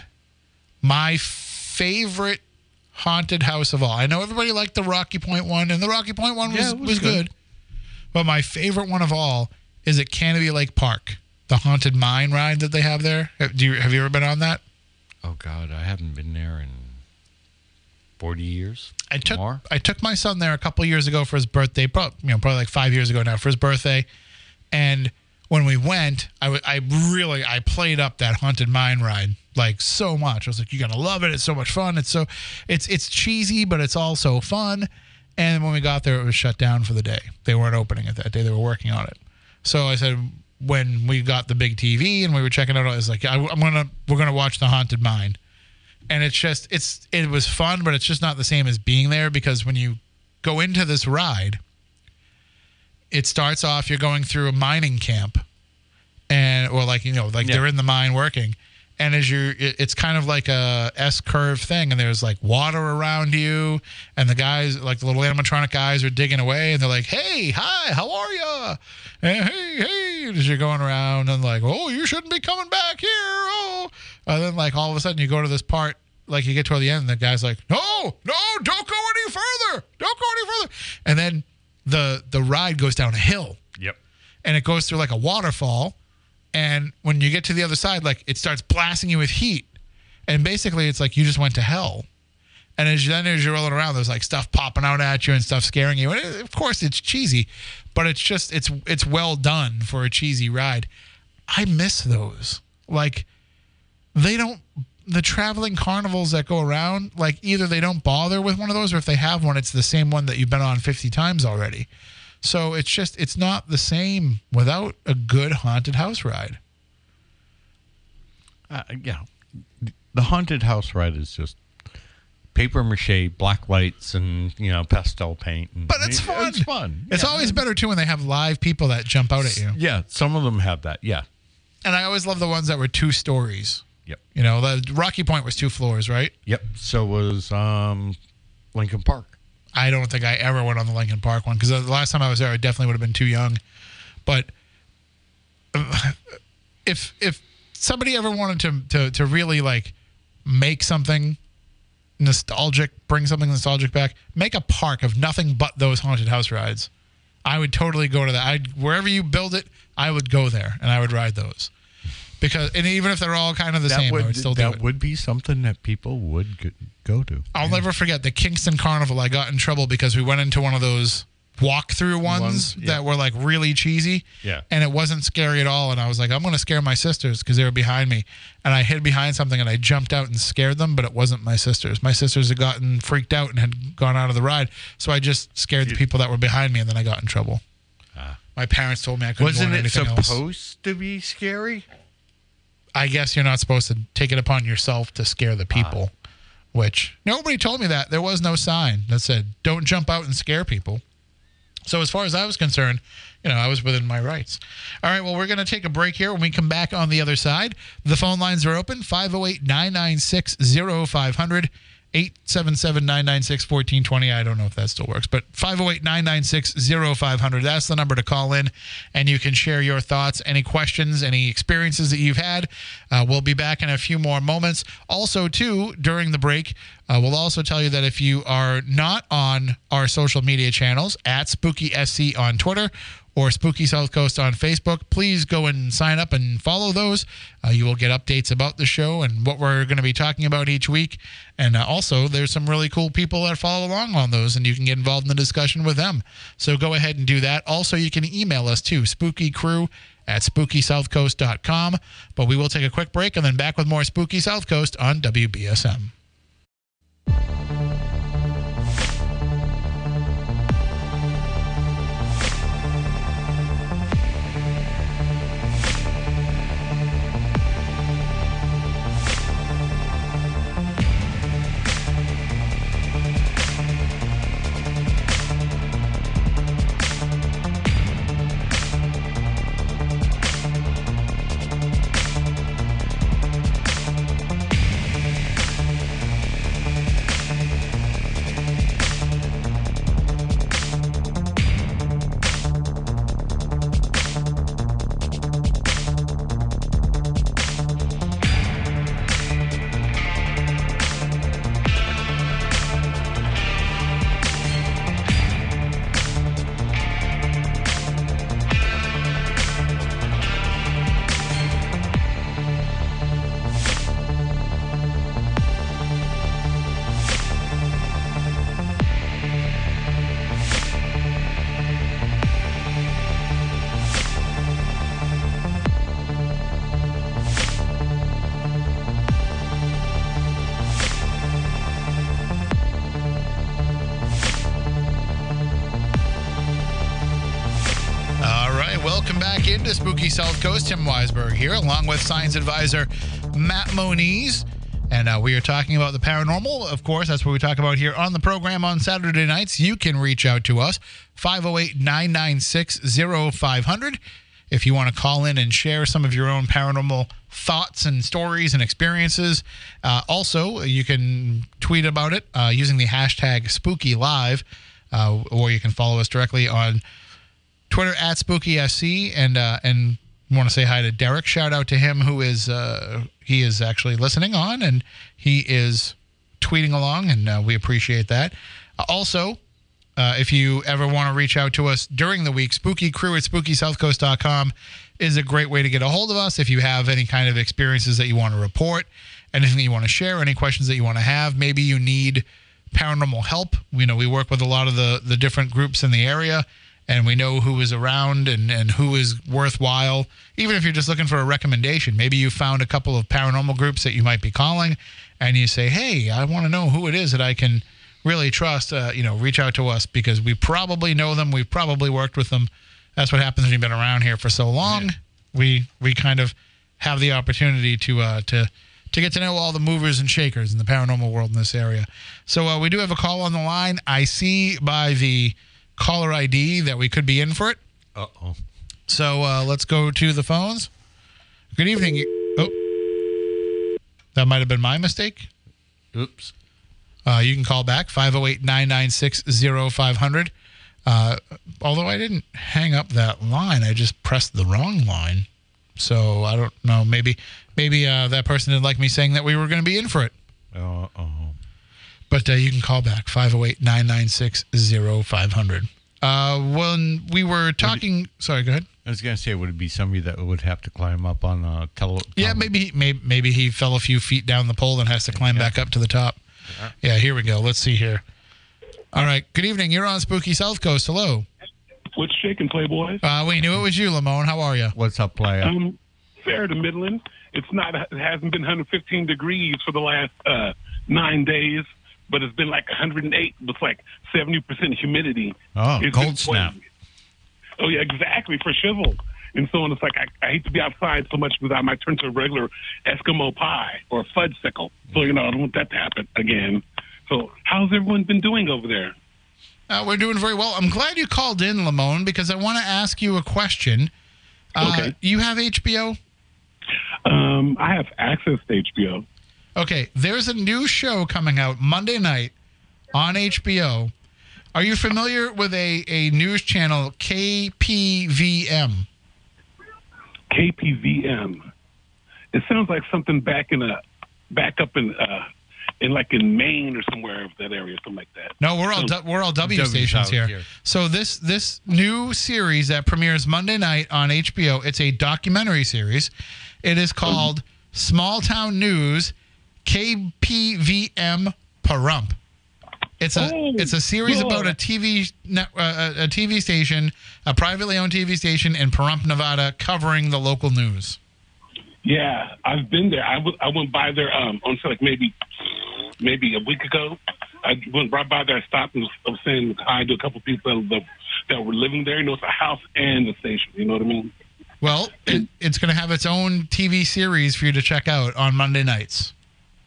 my favorite haunted house of all. I know everybody liked the Rocky Point one, and the Rocky Point one was good. But my favorite one of all is at Canopy Lake Park, the haunted mine ride that they have there. Have you ever been on that? Oh, God, I haven't been there in 40 years. I took my son there a couple years ago for his birthday, probably like 5 years ago now for his birthday. And when we went, I really played up that haunted mine ride like so much. I was like, you're gonna love it. It's so much fun. It's cheesy, but it's also fun. And when we got there, it was shut down for the day. They weren't opening it that day. They were working on it. So I said, when we got the big TV and we were checking out, I was like, we're gonna watch the haunted mine. And it was fun, but it's just not the same as being there, because when you go into this ride, it starts off, you're going through a mining camp, or they're in the mine working. And it's kind of like a S-curve thing, and there's like water around you, and the guys, like the little animatronic guys, are digging away, and they're like, "Hey, hi, how are ya?" And hey, as you're going around, and like, "Oh, you shouldn't be coming back here." Oh, and then like all of a sudden you go to this part, like you get toward the end, and the guy's like, "No, don't go any further, don't go any further." And then the ride goes down a hill. Yep. And it goes through like a waterfall. And when you get to the other side, like, it starts blasting you with heat. And basically, it's like you just went to hell. And as you're rolling around, there's, like, stuff popping out at you and stuff scaring you. And, of course, it's cheesy. But it's just, it's well done for a cheesy ride. I miss those. Like, the traveling carnivals that go around, like, either they don't bother with one of those, or if they have one, it's the same one that you've been on 50 times already. So it's just, it's not the same without a good haunted house ride. Yeah. The haunted house ride is just paper mache, black lights, and, pastel paint. But it's fun. It's fun. It's always better, too, when they have live people that jump out at you. Yeah. Some of them have that. Yeah. And I always love the ones that were 2 stories. Yep. The Rocky Point was 2 floors, right? Yep. So was Lincoln Park. I don't think I ever went on the Lincoln Park one, because the last time I was there, I definitely would have been too young. But if somebody ever wanted to really, like, make something nostalgic, bring something nostalgic back, make a park of nothing but those haunted house rides. I would totally go to that. Wherever you build it, I would go there, and I would ride those. And even if they're all kind of the same, I would still do it. That would be something that people would go to. I'll never forget the Kingston Carnival. I got in trouble because we went into one of those walkthrough ones that were like really cheesy. Yeah. And it wasn't scary at all. And I was like, I'm going to scare my sisters, because they were behind me. And I hid behind something and I jumped out and scared them, but it wasn't my sisters. My sisters had gotten freaked out and had gone out of the ride. So I just scared the people that were behind me, and then I got in trouble. My parents told me I couldn't go on anything else. Wasn't it supposed to be scary? I guess you're not supposed to take it upon yourself to scare the people, which nobody told me that. There was no sign that said, don't jump out and scare people. So as far as I was concerned, I was within my rights. All right, well, we're going to take a break here. When we come back on the other side, the phone lines are open, 508-996-0500, 877-996-1420. I don't know if that still works, but 508-996-0500. That's the number to call in, and you can share your thoughts, any questions, any experiences that you've had. We'll be back in a few more moments. Also, too, during the break, we'll also tell you that if you are not on our social media channels, at SpookySC on Twitter or Spooky South Coast on Facebook, please go and sign up and follow those. You will get updates about the show and what we're going to be talking about each week. And also, there's some really cool people that follow along on those, and you can get involved in the discussion with them. So go ahead and do that. Also, you can email us too, spookycrew@spookysouthcoast.com. But we will take a quick break and then back with more Spooky South Coast on WBSM. Welcome back into Spooky South Coast. Tim Weisberg here, along with science advisor Matt Moniz. And we are talking about the paranormal. Of course, that's what we talk about here on the program on Saturday nights. You can reach out to us, 508-996-0500. If you want to call in and share some of your own paranormal thoughts and stories and experiences. Also, you can tweet about it using the hashtag SpookyLive, or you can follow us directly on Twitter at SpookySC. And I want to say hi to Derek. Shout out to him, who is he is actually listening on, and he is tweeting along, and we appreciate that. Also, if you ever want to reach out to us during the week, SpookyCrew@SpookySouthCoast.com is a great way to get a hold of us. If you have any kind of experiences that you want to report, anything you want to share, any questions that you want to have, maybe you need paranormal help. You know, we work with a lot of the different groups in the area, and we know who is around and who is worthwhile. Even if you're just looking for a recommendation, maybe you found a couple of paranormal groups that you might be calling, and you say, hey, I want to know who it is that I can really trust. You know, reach out to us, because we probably know them. We've probably worked with them. That's what happens when you've been around here for so long. Yeah. We kind of have the opportunity to get to know all the movers and shakers in the paranormal world in this area. So we do have a call on the line. I see by the caller ID that we could be in for it. Uh-oh. So let's go to the phones. Good evening. Oh, that might have been my mistake. Oops. You can call back, 508-996-0500. Although I didn't hang up that line, I just pressed the wrong line. So I don't know. Maybe that person didn't like me saying that we were going to be in for it. Uh-oh. But you can call back, 508-996-0500. When we were talking... Sorry, go ahead. I was going to say, would it be somebody that would have to climb up on a telephone? Yeah, maybe he fell a few feet down the pole and has to climb back up to the top. Yeah, here we go. Let's see here. All right. Good evening. You're on Spooky South Coast. Hello. What's shaking, Playboy? We knew it was you, Lamone. How are you? What's up, player? Fair to middling. It hasn't been 115 degrees for the last 9 days, but it's been like 108 with like 70% humidity. Oh, it's cold snap. Oh, yeah, exactly, for shizzle. And so on. It's like, I hate to be outside so much because I might turn to a regular Eskimo pie or a fudge sickle. So, you know, I don't want that to happen again. So how's everyone been doing over there? We're doing very well. I'm glad you called in, Lamone, because I want to ask you a question. Okay. You have HBO? I have access to HBO. Okay. There's a new show coming out Monday night on HBO. Are you familiar with a news channel, KPVM? KPVM. It sounds like something back up in Maine or somewhere of that area, something like that. No, we're all W stations here. So this new series that premieres Monday night on HBO, it's a documentary series. It is called Small Town News KPVM Pahrump. It's a series about a TV station, a privately owned TV station in Pahrump, Nevada, covering the local news. Yeah, I've been there. I went by there on like maybe a week ago. I went right by there. I stopped and was saying hi to a couple people that were living there. You know, it's a house and a station. You know what I mean? Well, it's going to have its own TV series for you to check out on Monday nights.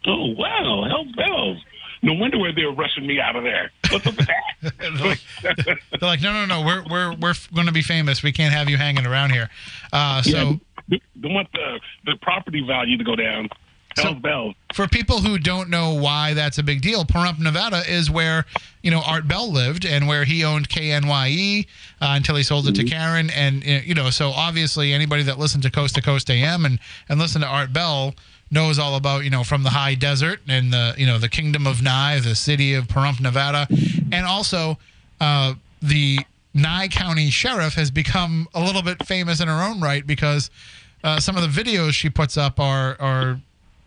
Oh, wow. Hell bells. No wonder where they were rushing me out of there. What's up with that? They're like, no. We're going to be famous. We can't have you hanging around here. Don't want the property value to go down. Bell. For people who don't know why that's a big deal, Pahrump, Nevada is where, you know, Art Bell lived and where he owned KNYE until he sold it to Karen. And, you know, so obviously anybody that listened to Coast AM and listened to Art Bell knows all about, you know, from the high desert and the, you know, the Kingdom of Nye, the city of Pahrump, Nevada. And also the Nye County Sheriff has become a little bit famous in her own right because some of the videos she puts up are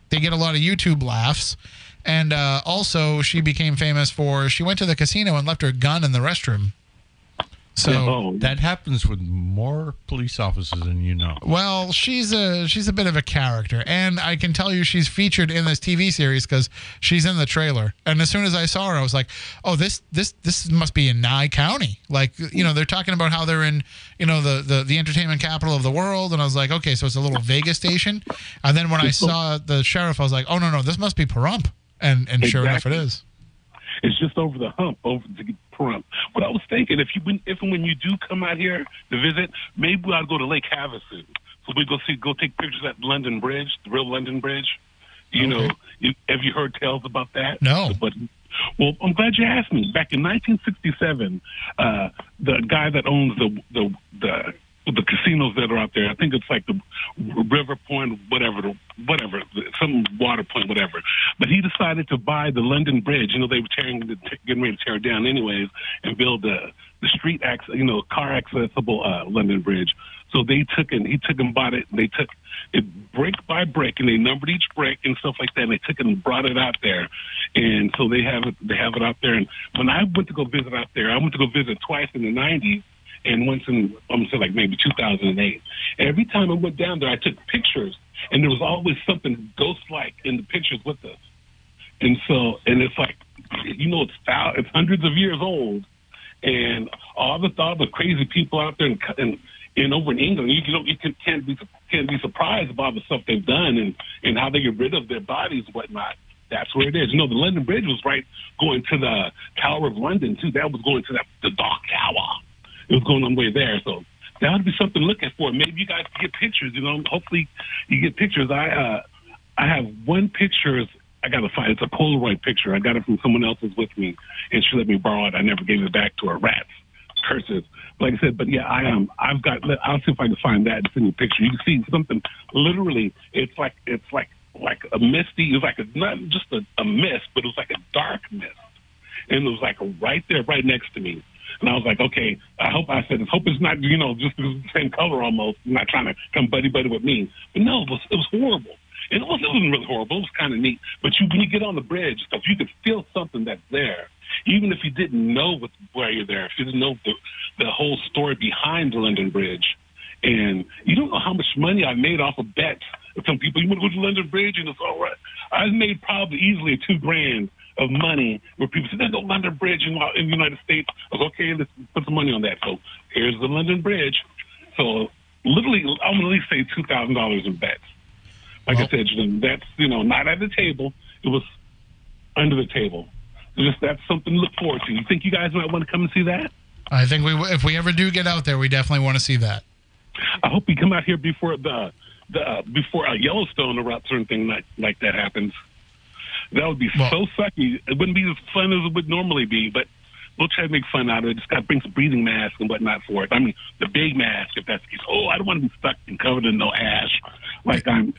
they get a lot of YouTube laughs. And also she became famous for, she went to the casino and left her gun in the restroom. So that happens with more police officers than you know. Well, she's a bit of a character, and I can tell you she's featured in this TV series because she's in the trailer. And as soon as I saw her, I was like, "Oh, this must be in Nye County." Like, you know, they're talking about how they're in, you know, the entertainment capital of the world, and I was like, "Okay, so it's a little Vegas station." And then when I saw the sheriff, I was like, "Oh no, this must be Pahrump," and sure enough, it is. It's just over the hump, over the Pahrump. What I was thinking, if and when you do come out here to visit, maybe I'll go to Lake Havasu. So we go take pictures at London Bridge, the real London Bridge. You know, have you heard tales about that? No. Well, I'm glad you asked me. Back in 1967, the guy that owns the casinos that are out there, I think it's like the River Point, whatever, some water point, whatever. But he decided to buy the London Bridge. You know, they were getting ready to tear it down anyways, and build the street access, you know, car accessible London Bridge. So he took and bought it. And they took it brick by brick, and they numbered each brick and stuff like that. And they took it and brought it out there, and so they have it out there. And when I went to go visit out there, I went to go visit twice in the 90s. And once in, I'm going to say like maybe 2008. And every time I went down there, I took pictures, and there was always something ghost-like in the pictures with us. And it's like, you know, it's hundreds of years old, and all the crazy people out there and over in England, you can't be surprised about the stuff they've done and how they get rid of their bodies and whatnot. That's where it is. You know, the London Bridge was right going to the Tower of London too. That was going to the Dark Tower. It was going on the way there, so that would be something to look at for. Maybe you guys get pictures, you know. Hopefully, you get pictures. I have one picture. I gotta find. It's a Polaroid picture. I got it from someone else who's with me, and she let me borrow it. I never gave it back to her. Rats, curses. Like I said, but yeah, I am. I'll see if I can find that and send you a picture. You can see something. Literally, it's like a misty. It was like not just a mist, but it was like a dark mist, and it was like right there, right next to me. And I was like, okay, I hope it's not, you know, just the same color almost. I'm not trying to come buddy-buddy with me. But no, it was horrible. And it wasn't really horrible. It was kind of neat. But when you get on the bridge, stuff, you can feel something that's there. Even if you didn't know where you're there, if you didn't know the whole story behind the London Bridge. And you don't know how much money I made off of bets. Some people, you want to go to the London Bridge, and it's all right. I made probably easily $2,000. Of money where people say, there's no London Bridge in the United States. I was, okay, let's put some money on that. So here's the London Bridge. So literally, I'm going to at least say $2,000 in bets. I said, that's, you know, not at the table. It was under the table. That's something to look forward to. You think you guys might want to come and see that? I think if we ever do get out there, we definitely want to see that. I hope we come out here before before Yellowstone or certain thing like that happens. That would be so sucky. It wouldn't be as fun as it would normally be, but we'll try to make fun out of it. Just got to bring some breathing masks and whatnot for it. I mean, the big mask, if that's the case. Oh, I don't want to be stuck and covered in no ash like I'm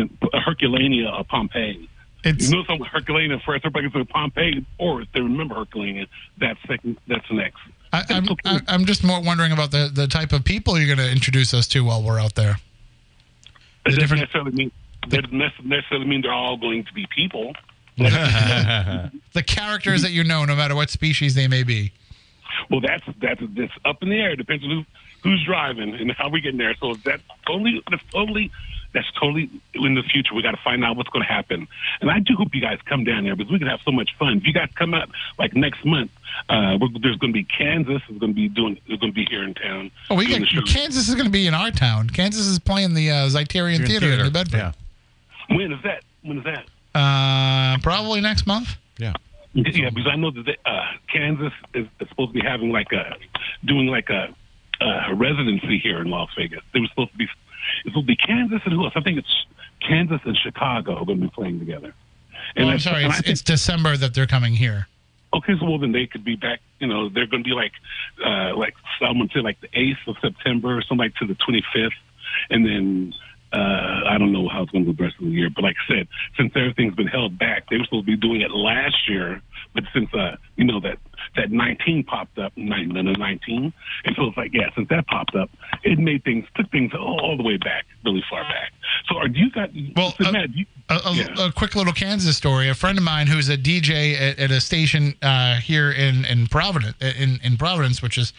in Herculaneum or Pompeii. You know, some Herculaneum first. Everybody goes to Pompeii, or if they remember Herculaneum, that's second. That's next. I'm just more wondering about the type of people you're going to introduce us to while we're out there. That doesn't necessarily mean they're all going to be people. The characters that you know, no matter what species they may be. Well, that's up in the air. It depends on who's driving and how we get there. So that's totally in the future. We got to find out what's going to happen. And I do hope you guys come down there because we can have so much fun. If you guys come out like next month, there's going to be Kansas is going to be here in town. Oh, Kansas is going to be in our town. Kansas is playing the Zyterian Theater in New Bedford. Yeah. When is that? Probably next month. Yeah. Yeah, because I know that Kansas is supposed to be having doing a residency here in Las Vegas. It will be Kansas and who else? I think it's Kansas and Chicago are going to be playing together. And I'm sorry, it's December that they're coming here. Okay, so well then they could be back. You know, they're going to be like someone said, like the 8th of September, or something like to the 25th, and then. I don't know how it's going to go the rest of the year, but like I said, since everything's been held back, they were supposed to be doing it last year, but since, you know, that 19 popped up, and so it's like, yeah, since that popped up, it took things all the way back, really far back. So do you got, well, Matt, a quick little Kansas story. A friend of mine who's a DJ at a station here in Providence, which is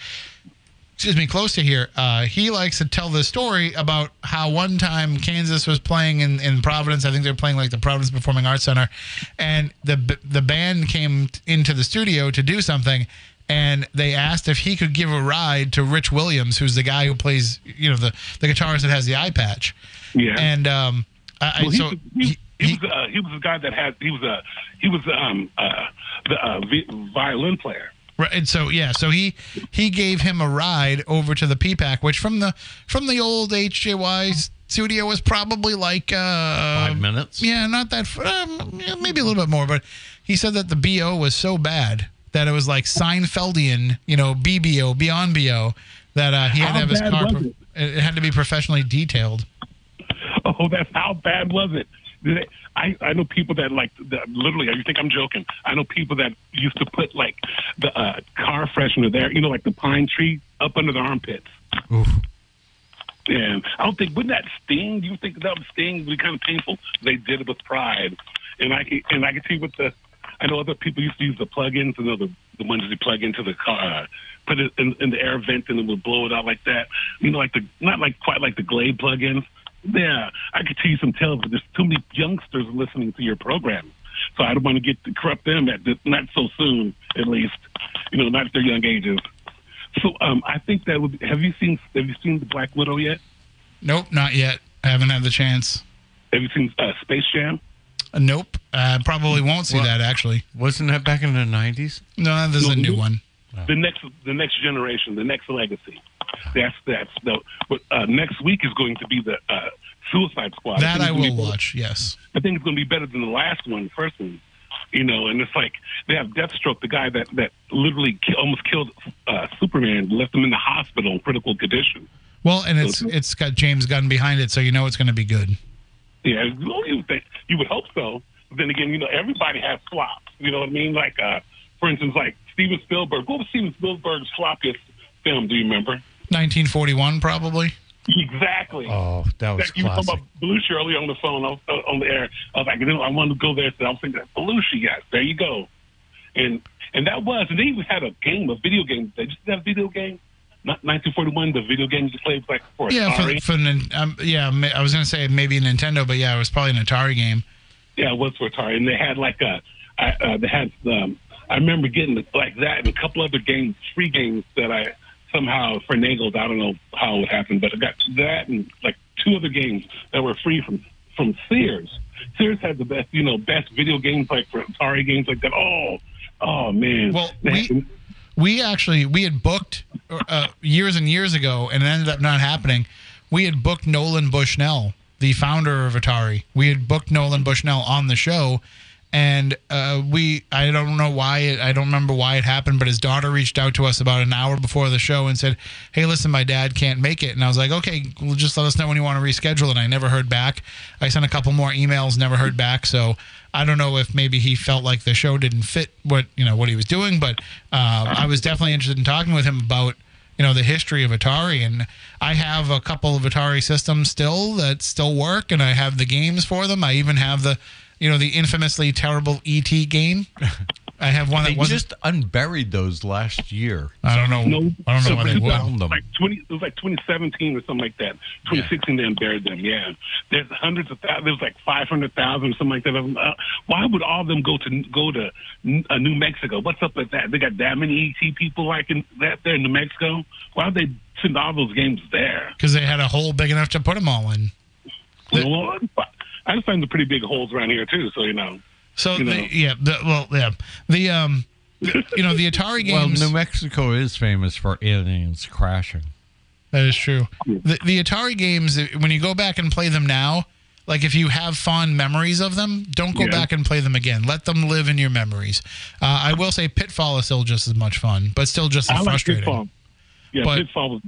excuse me, close to here, he likes to tell the story about how one time Kansas was playing in Providence. I think they were playing like the Providence Performing Arts Center, and the band came into the studio to do something, and they asked if he could give a ride to Rich Williams, who's the guy who plays, you know, the guitarist that has the eye patch. Yeah. And he was the violin player. Right, and so yeah, so he gave him a ride over to the PPAC, which from the old HJY studio was probably like 5 minutes. Yeah, not that maybe a little bit more, but he said that the BO was so bad that it was like Seinfeldian, you know, BBO, beyond BO, that he had to have his car. It had to be professionally detailed. Oh, that's how bad was it? I know people that literally. You think I'm joking? I know people that used to put like the car freshener there, you know, like the pine tree up under their armpits. Oof. And I don't think wouldn't that sting? Do you think that would sting? Be kind of painful. They did it with pride, and I can see what the. I know other people used to use the plug-ins, and the ones you plug into the car, put it in the air vent, and it would blow it out like that. You know, like the not like quite like the Glade plug-ins. Yeah, I could tell you some tales, but there's too many youngsters listening to your program, so I don't want to corrupt them not so soon, at least, you know, not at their young ages. So I think that would. Have you seen the Black Widow yet? Nope, not yet. I haven't had the chance. Have you seen Space Jam? Nope, I probably won't see that actually. Wasn't that back in the 90s? No, there's a new one. The next generation, the next legacy. But next week is going to be the Suicide Squad. That I will watch. Yes, I think it's going to be better than the last one, first one. You know, and it's like they have Deathstroke, the guy that literally almost killed Superman, left him in the hospital in critical condition. Well, and it's got James Gunn behind it, so you know it's going to be good. Yeah, you would hope so. But then again, you know, everybody has flops. You know what I mean? Like for instance, like Steven Spielberg. What was Steven Spielberg's floppiest film? Do you remember? 1941, probably. Exactly. Oh, that was classic. You were talking about Belushi earlier on the phone, on the air. I was like, I wanted to go there, so I was thinking, Belushi, yes, there you go. And that was, and they even had a video game. They just had a video game. Not 1941, the video game you played back and forth. Yeah, I was going to say maybe Nintendo, but yeah, it was probably an Atari game. Yeah, it was for Atari. And they had I remember getting like that and a couple other games, free games that I somehow finagled. I don't know how it happened, but I got that and like two other games that were free from Sears. Sears had the best, you know, best video games like for Atari games like that. Oh man. Well, we had booked years and years ago, and it ended up not happening. We had booked Nolan Bushnell, the founder of Atari. We had booked Nolan Bushnell on the show. And I don't know why I don't remember why it happened, but his daughter reached out to us about an hour before the show and said, "Hey, listen, my dad can't make it." And I was like, "Okay, well, just let us know when you want to reschedule." And I never heard back. I sent a couple more emails, never heard back. So I don't know if maybe he felt like the show didn't fit what he was doing, but I was definitely interested in talking with him about, you know, the history of Atari. And I have a couple of Atari systems still that still work, and I have the games for them. I even have the infamously terrible E.T. game. I have one that they just unburied those last year. I don't know why they wound them. It was like 2017 or something like that. 2016 they unburied them, yeah. There's hundreds of thousands. There's like 500,000 or something like that. Why would all of them go to New Mexico? What's up with that? They got that many E.T. people there in New Mexico? Why would they send all those games there? Because they had a hole big enough to put them all in. Lord, I just find the pretty big holes around here too, so you know. So you know. The Atari games. Well, New Mexico is famous for aliens crashing. That is true. The Atari games, when you go back and play them now, like if you have fond memories of them, don't go back and play them again. Let them live in your memories. I will say Pitfall is still just as much fun, but still just as frustrating. Pitfall. Yeah, but Pitfall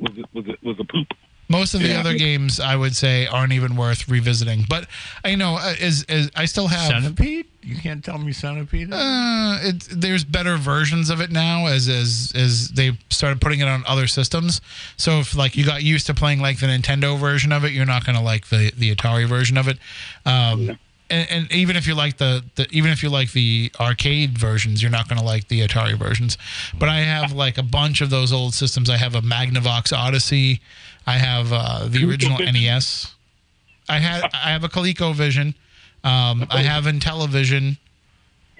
was a poop. Most of the other games, I would say, aren't even worth revisiting. But I know, as I still have Centipede. You can't tell me Centipede. There's better versions of it now, as they started putting it on other systems. So if like you got used to playing like the Nintendo version of it, you're not going to like the Atari version of it. and even if you like the arcade versions, you're not going to like the Atari versions. But I have like a bunch of those old systems. I have a Magnavox Odyssey. I have the original NES. I have a ColecoVision. I have Intellivision.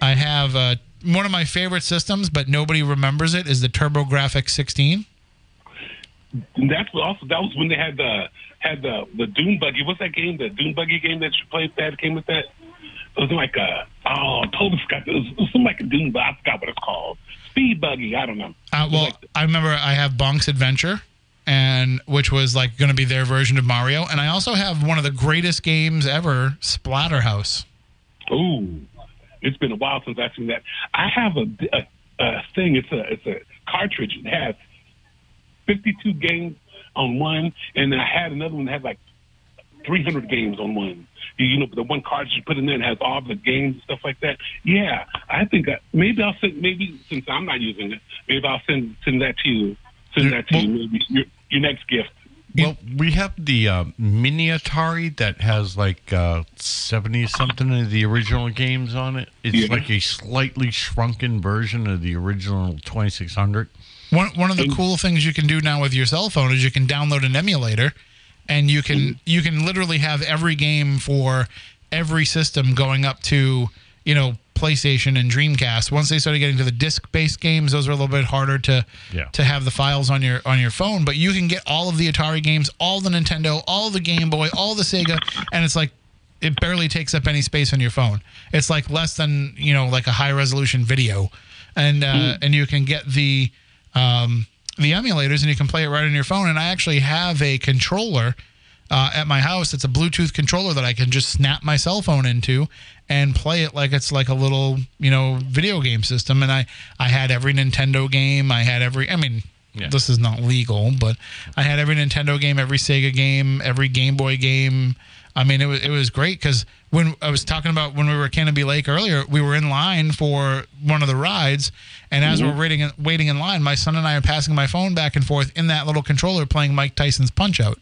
I have one of my favorite systems, but nobody remembers it, is the TurboGrafx-16. That was when they had the Dune Buggy. What's that game? The Dune Buggy game that you played that came with that. It was like it was like a Dune Buggy. I forgot what it's called. Speed Buggy. I don't know. I remember I have Bonk's Adventure, and which was like going to be their version of Mario. And I also have one of the greatest games ever, Splatterhouse. Ooh, it's been a while since I've seen that. I have a thing. It's a cartridge. It has 52 games on one, and I had another one that had like 300 games on one. You know, the one cartridge you put in there and has all the games and stuff like that. Yeah, I think maybe since I'm not using it, maybe I'll send that to you. Maybe your next gift. Well, we have the mini Atari that has like 70 something of the original games on it. It's like a slightly shrunken version of the original 2600. One of the cool things you can do now with your cell phone is you can download an emulator, and you can literally have every game for every system going up to, you know, PlayStation and Dreamcast. Once they started getting to the disc-based games, those are a little bit harder to have the files on your phone. But you can get all of the Atari games, all the Nintendo, all the Game Boy, all the Sega, and it's like it barely takes up any space on your phone. It's like less than, you know, like a high-resolution video, and you can get the emulators, and you can play it right on your phone. And I actually have a controller at my house. It's a Bluetooth controller that I can just snap my cell phone into and play it like it's like a little, you know, video game system. And I had every Nintendo game. I had every, I mean, this is not legal, but I had every Nintendo game, every Sega game, every Game Boy game. I mean, it was great, because when I was talking about when we were at Canopy Lake earlier, we were in line for one of the rides, and as we're waiting in line, my son and I are passing my phone back and forth in that little controller playing Mike Tyson's Punch-Out.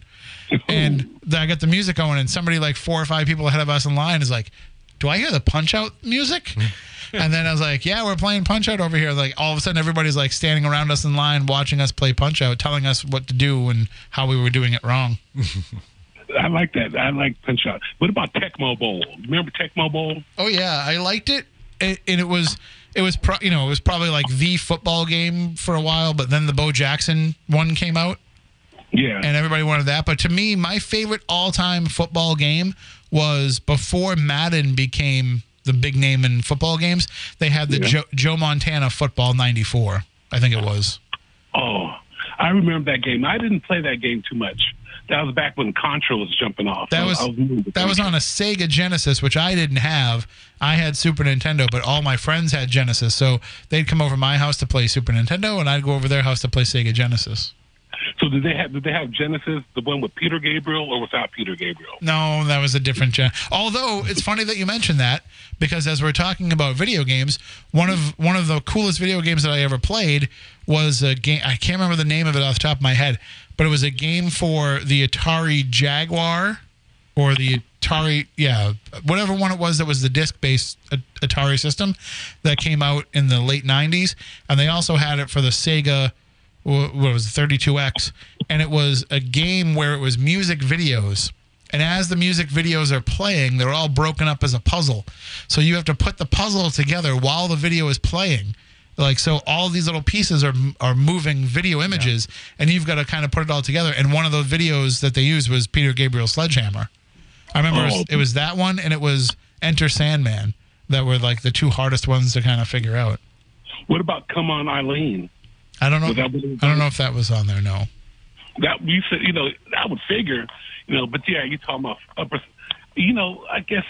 And I got the music going, and somebody like 4 or 5 people ahead of us in line is like, do I hear the Punch-Out music? And then I was like, yeah, we're playing Punch-Out over here. Like, all of a sudden, everybody's like standing around us in line watching us play Punch-Out, telling us what to do and how we were doing it wrong. I like that. I like Punch-Out. What about Tecmo Bowl? Remember Tecmo Bowl? Oh yeah, I liked it, and it was probably like the football game for a while. But then the Bo Jackson one came out. Yeah, and everybody wanted that. But to me, my favorite all-time football game was before Madden became the big name in football games. They had the Joe Montana Football '94, I think it was. Oh, I remember that game. I didn't play that game too much. That was back when Contra was jumping off. That was on a Sega Genesis, which I didn't have. I had Super Nintendo, but all my friends had Genesis. So they'd come over my house to play Super Nintendo, and I'd go over their house to play Sega Genesis. So did they have Genesis, the one with Peter Gabriel, or without Peter Gabriel? No, that was a different Genesis. Although it's funny that you mentioned that, because as we're talking about video games, one of the coolest video games that I ever played was a game. I can't remember the name of it off the top of my head, but it was a game for the Atari Jaguar or the Atari, whatever one it was that was the disc-based Atari system that came out in the late 90s. And they also had it for the Sega, what was it, 32X. And it was a game where it was music videos. And as the music videos are playing, they're all broken up as a puzzle. So you have to put the puzzle together while the video is playing. Like, so all these little pieces are moving video images, and you've got to kind of put it all together. And one of those videos that they used was Peter Gabriel's Sledgehammer. I remember it was that one, and it was Enter Sandman that were like the two hardest ones to kind of figure out. What about Come On Eileen? I don't know if that was on there. No, that we said, you know, I would figure, you know, but yeah, you're talking about upper, you know, I guess,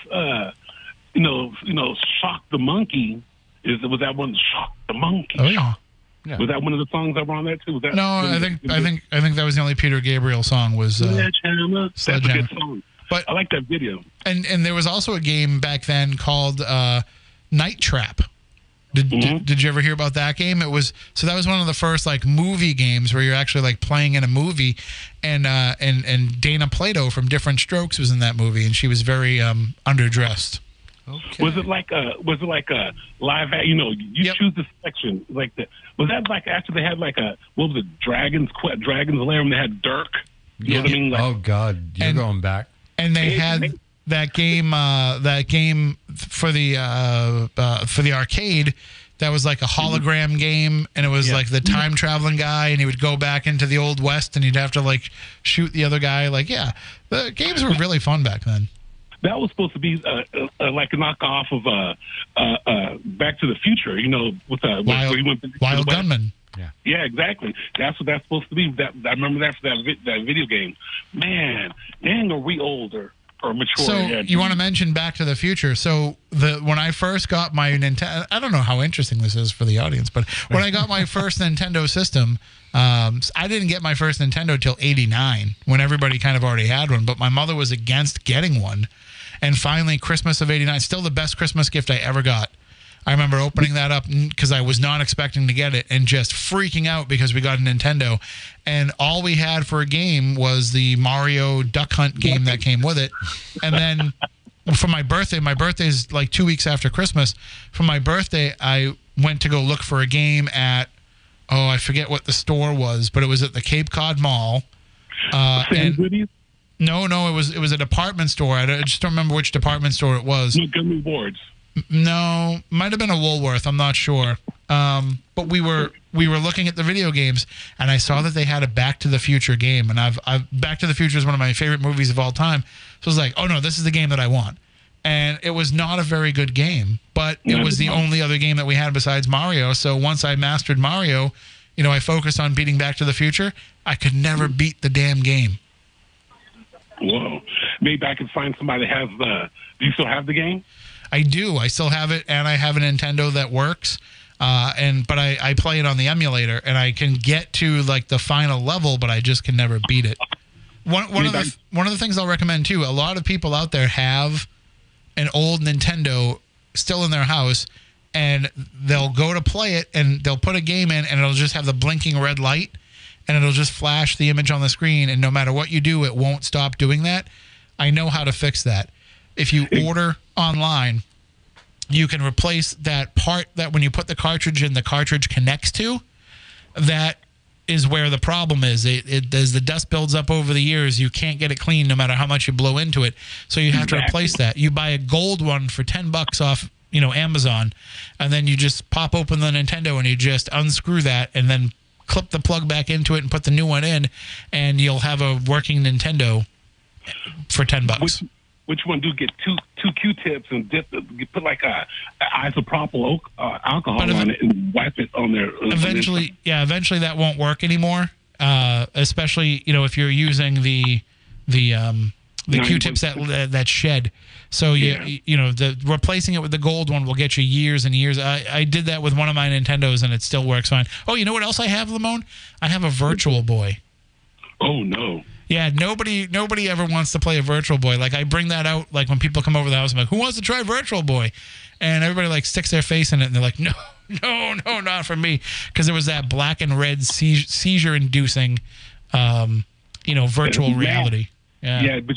you know, Shock the Monkey. Was that one, Shock the Monkey? Oh, yeah. Was that one of the songs that were on that too? Was that I think that was the only Peter Gabriel song was Sledgehammer. That's a good song. But I like that video. And there was also a game back then called Night Trap. Did you ever hear about that game? That was one of the first like movie games where you're actually like playing in a movie, and Dana Plato from Different Strokes was in that movie, and she was very underdressed. Okay. Was it like a live? You know, you choose the section like that. Was that like after they had like a what was it? Dragon's Lair when they had Dirk. You know what I mean? Like, oh God, you're going back. And they had that game for the arcade. That was like a hologram game, and it was like the time traveling guy, and he would go back into the Old West, and he'd have to like shoot the other guy. Like, yeah, the games were really fun back then. That was supposed to be like a knockoff of Back to the Future, you know, with Wild Gunman. Yeah, exactly. That's what that's supposed to be. That I remember that for that video game. Man, dang, are we older? Or mature. So you want to mention Back to the Future. So when I first got my Nintendo, I don't know how interesting this is for the audience, but when I got my first Nintendo system, I didn't get my first Nintendo till 89 when everybody kind of already had one, but my mother was against getting one. And finally, Christmas of 89, still the best Christmas gift I ever got. I remember opening that up because I was not expecting to get it and just freaking out because we got a Nintendo. And all we had for a game was the Mario Duck Hunt game that came with it. And then for my birthday is like 2 weeks after Christmas. For my birthday, I went to go look for a game at, I forget what the store was, but it was at the Cape Cod Mall. No, it was a department store. I just don't remember which department store it was. Montgomery Ward's. No, might have been a Woolworth. I'm not sure. But we were looking at the video games, and I saw that they had a Back to the Future game. And Back to the Future is one of my favorite movies of all time. So I was like, oh no, this is the game that I want. And it was not a very good game, but it was the only other game that we had besides Mario. So once I mastered Mario, you know, I focused on beating Back to the Future. I could never beat the damn game. Whoa! Maybe I can find somebody that has the. Do you still have the game? I do. I still have it, and I have a Nintendo that works. But I play it on the emulator, and I can get to like the final level, but I just can never beat it. One of the things I'll recommend too. A lot of people out there have an old Nintendo still in their house, and they'll go to play it, and they'll put a game in, and it'll just have the blinking red light, and it'll just flash the image on the screen, and no matter what you do, it won't stop doing that. I know how to fix that. If you order online, you can replace that part that when you put the cartridge in, the cartridge connects to. That is where the problem is. As the dust builds up over the years, you can't get it clean no matter how much you blow into it. So you have to replace that. You buy a gold one for $10 off, you know, Amazon, and then you just pop open the Nintendo and you just unscrew that and then clip the plug back into it and put the new one in, and you'll have a working Nintendo for $10. Which one do get two Q-tips and dip? You put like isopropyl alcohol on it and wipe it on there. Eventually that won't work anymore. Especially you know if you're using the Q-tips that shed. So you know replacing it with the gold one will get you years and years. I did that with one of my Nintendos and it still works fine. Oh, you know what else I have, Lamone? I have a Virtual Boy. Oh no. Yeah, nobody ever wants to play a Virtual Boy. Like, I bring that out, like, when people come over the house, I'm like, who wants to try Virtual Boy? And everybody, like, sticks their face in it, and they're like, no, not for me. Because there was that black and red seizure-inducing, you know, virtual reality. Yeah, but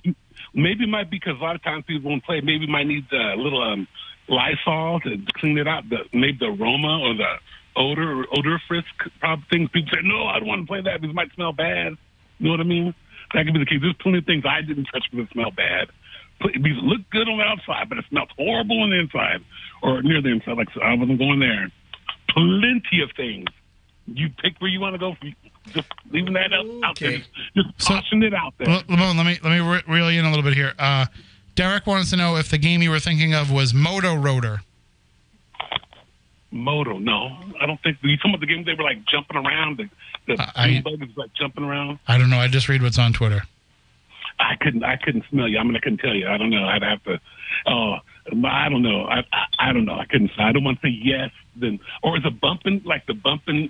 maybe it might be because a lot of times people won't play. Maybe might need a little Lysol to clean it up, maybe the aroma or the odoriferous probably things. People say, no, I don't want to play that because it might smell bad. You know what I mean? That could be the case. There's plenty of things I didn't touch because it smelled bad. It looked good on the outside, but it smelled horrible on the inside or near the inside. Like so I wasn't going there. Plenty of things. You pick where you want to go. Just leaving that out there. Just tossing it out there. Lamone, let me reel you in a little bit here. Derek wants to know if the game you were thinking of was Moto Rotor. Moto? No, I don't think. You talking about the game they were like jumping around? The bug is like jumping around. I don't know. I just read what's on Twitter. I couldn't smell you. I mean, I couldn't tell you. I don't know. I'd have to. Oh, I don't know. I don't know. I couldn't. I don't want to say yes. Then or is a bumping like the bumping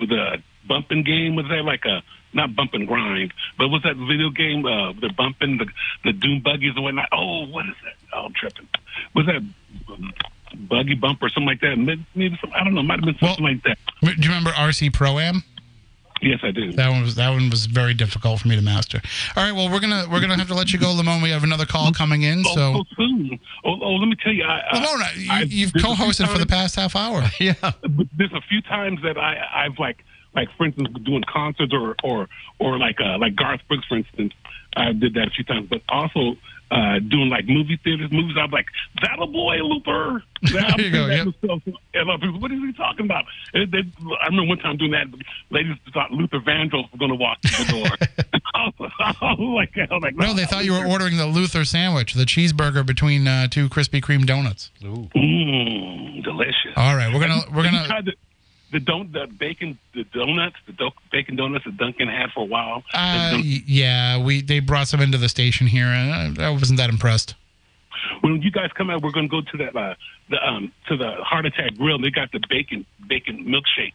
game? Was that like a not bump and grind? But was that video game? The bumping the doom buggies and whatnot. Oh, what is that? Oh, I'm tripping. Was that? Buggy bump or something like that. Maybe I don't know. Might have been something like that. Do you remember RC Pro Am? Yes, I do. That one was very difficult for me to master. All right, well, we're gonna have to let you go, Lamone. We have another call coming in. Let me tell you, Lamone, you've co-hosted for the past half hour. Yeah, there's a few times that I've like for instance, doing concerts or like Garth Brooks, for instance. I did that a few times, but also doing like movie theaters, movies. I'm like, that a boy, Looper. There you go. Yep. And people, what is he talking about? I remember one time doing that. Ladies thought Luther Vandross was going to walk through the door. I was like, no, they thought you were ordering the Luther sandwich, the cheeseburger between two Krispy Kreme donuts. Ooh, delicious. All right, we're gonna. The bacon donuts that Duncan had for a while. They brought some into the station here, and I wasn't that impressed. When you guys come out, we're going to go to that to the Heart Attack Grill. They got the bacon milkshakes.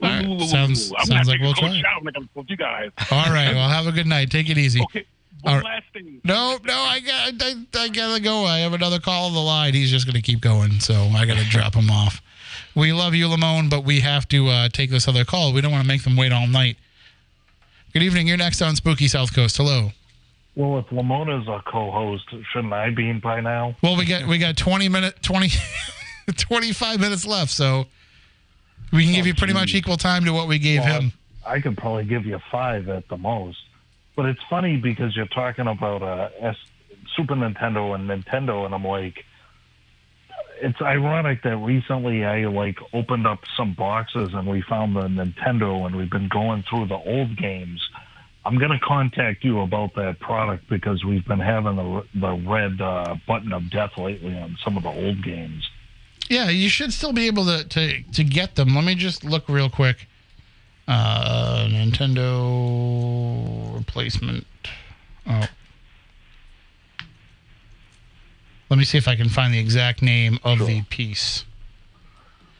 All right. Sounds like we'll try. You guys. All right. Well, have a good night. Take it easy. Okay. Last thing. No, I gotta go. I have another call on the line. He's just gonna keep going, so I gotta drop him off. We love you, Lamone, but we have to take this other call. We don't want to make them wait all night. Good evening. You're next on Spooky South Coast. Hello. Well, if Lamone is a co-host, shouldn't I be in by now? Well, we got 25 minutes left, so we can give you pretty much equal time to what we gave him. I could probably give you 5 at the most. But it's funny because you're talking about Super Nintendo and Nintendo, and I'm like, it's ironic that recently I opened up some boxes and we found the Nintendo, and we've been going through the old games. I'm going to contact you about that product because we've been having the red button of death lately on some of the old games. Yeah, you should still be able to get them. Let me just look real quick. Nintendo replacement. Oh. Let me see if I can find the exact name of the piece.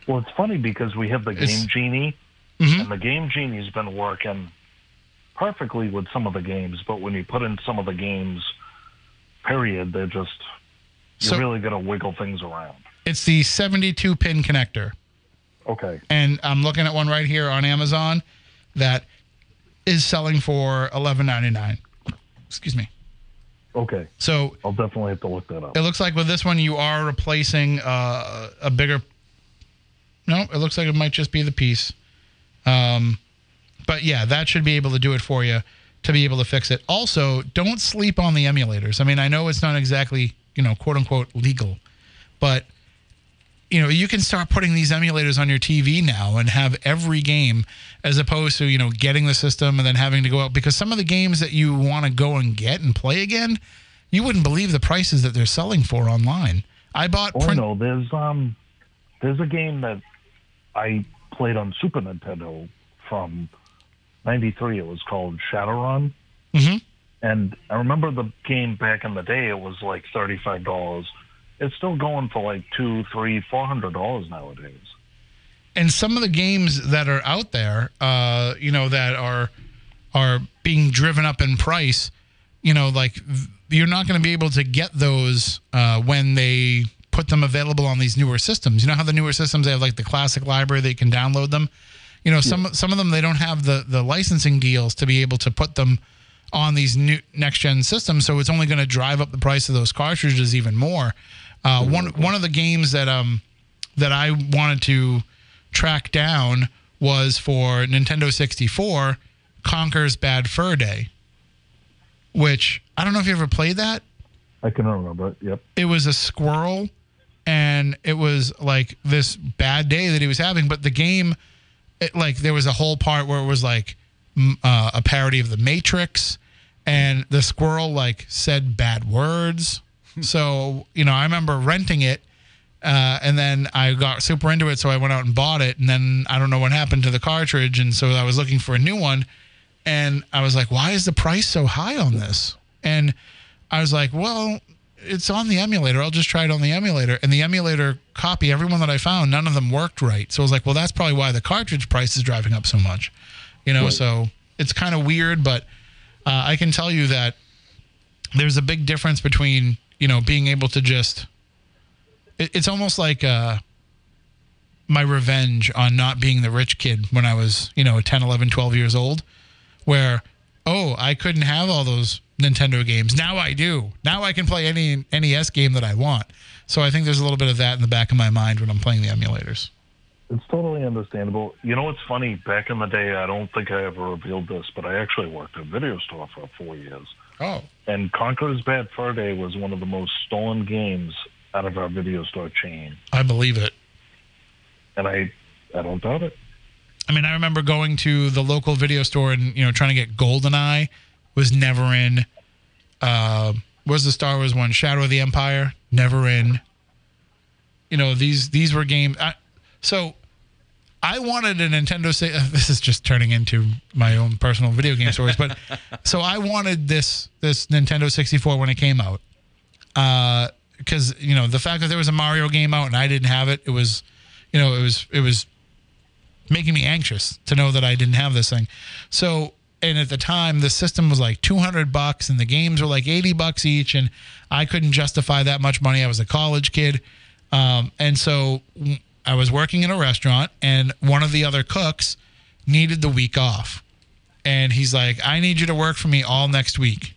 Well, it's funny because we have the Game Genie, mm-hmm. and the Game Genie's been working perfectly with some of the games, but when you put in some of the games, period, they're just, you're really going to wiggle things around. It's the 72-pin connector. Okay. And I'm looking at one right here on Amazon that is selling for $11.99. Excuse me. Okay. So I'll definitely have to look that up. It looks like with this one you are replacing a bigger. No, it looks like it might just be the piece. But yeah, that should be able to do it for you to be able to fix it. Also, don't sleep on the emulators. I mean, I know it's not exactly, quote unquote legal, but you can start putting these emulators on your TV now and have every game as opposed to, getting the system and then having to go out. Because some of the games that you want to go and get and play again, you wouldn't believe the prices that they're selling for online. I bought... there's a game that I played on Super Nintendo from 93. It was called Shadowrun. Mm-hmm. And I remember the game back in the day, it was like $35. It's still going for like $200, $300, $400 nowadays. And some of the games that are out there, that are being driven up in price, you're not going to be able to get those when they put them available on these newer systems. You know how the newer systems, they have like the classic library that you can download them. Some of them, they don't have the licensing deals to be able to put them on these new next-gen systems, so it's only going to drive up the price of those cartridges even more. One of the games that I wanted to track down was for Nintendo 64, Conker's Bad Fur Day, which I don't know if you ever played that. I can remember it, yep. It was a squirrel, and it was like this bad day that he was having, but the game, there was a whole part where it was like a parody of The Matrix, and the squirrel said bad words. So, I remember renting it and then I got super into it. So I went out and bought it. And then I don't know what happened to the cartridge. And so I was looking for a new one and I was like, why is the price so high on this? And I was like, well, it's on the emulator. I'll just try it on the emulator. And the emulator copy, everyone that I found, none of them worked right. So I was like, well, that's probably why the cartridge price is driving up so much. Right. So it's kind of weird, but I can tell you that there's a big difference between, being able to just, it's almost like my revenge on not being the rich kid when I was, 10, 11, 12 years old, where, I couldn't have all those Nintendo games. Now I do. Now I can play any NES game that I want. So I think there's a little bit of that in the back of my mind when I'm playing the emulators. It's totally understandable. You know what's funny? Back in the day, I don't think I ever revealed this, but I actually worked at a video store for 4 years. Oh. And Conker's Bad Fur Day was one of the most stolen games out of our video store chain. I believe it. And I don't doubt it. I mean, I remember going to the local video store and, trying to get GoldenEye. Was never in. Was the Star Wars one? Shadow of the Empire? Never in. These were games... So I wanted a Nintendo... This is just turning into my own personal video game stories. But so I wanted this Nintendo 64 when it came out. Because, the fact that there was a Mario game out and I didn't have it, it was making me anxious to know that I didn't have this thing. So, and at the time, the system was like $200 and the games were like $80 each. And I couldn't justify that much money. I was a college kid. And so... I was working in a restaurant, and one of the other cooks needed the week off. And he's like, I need you to work for me all next week.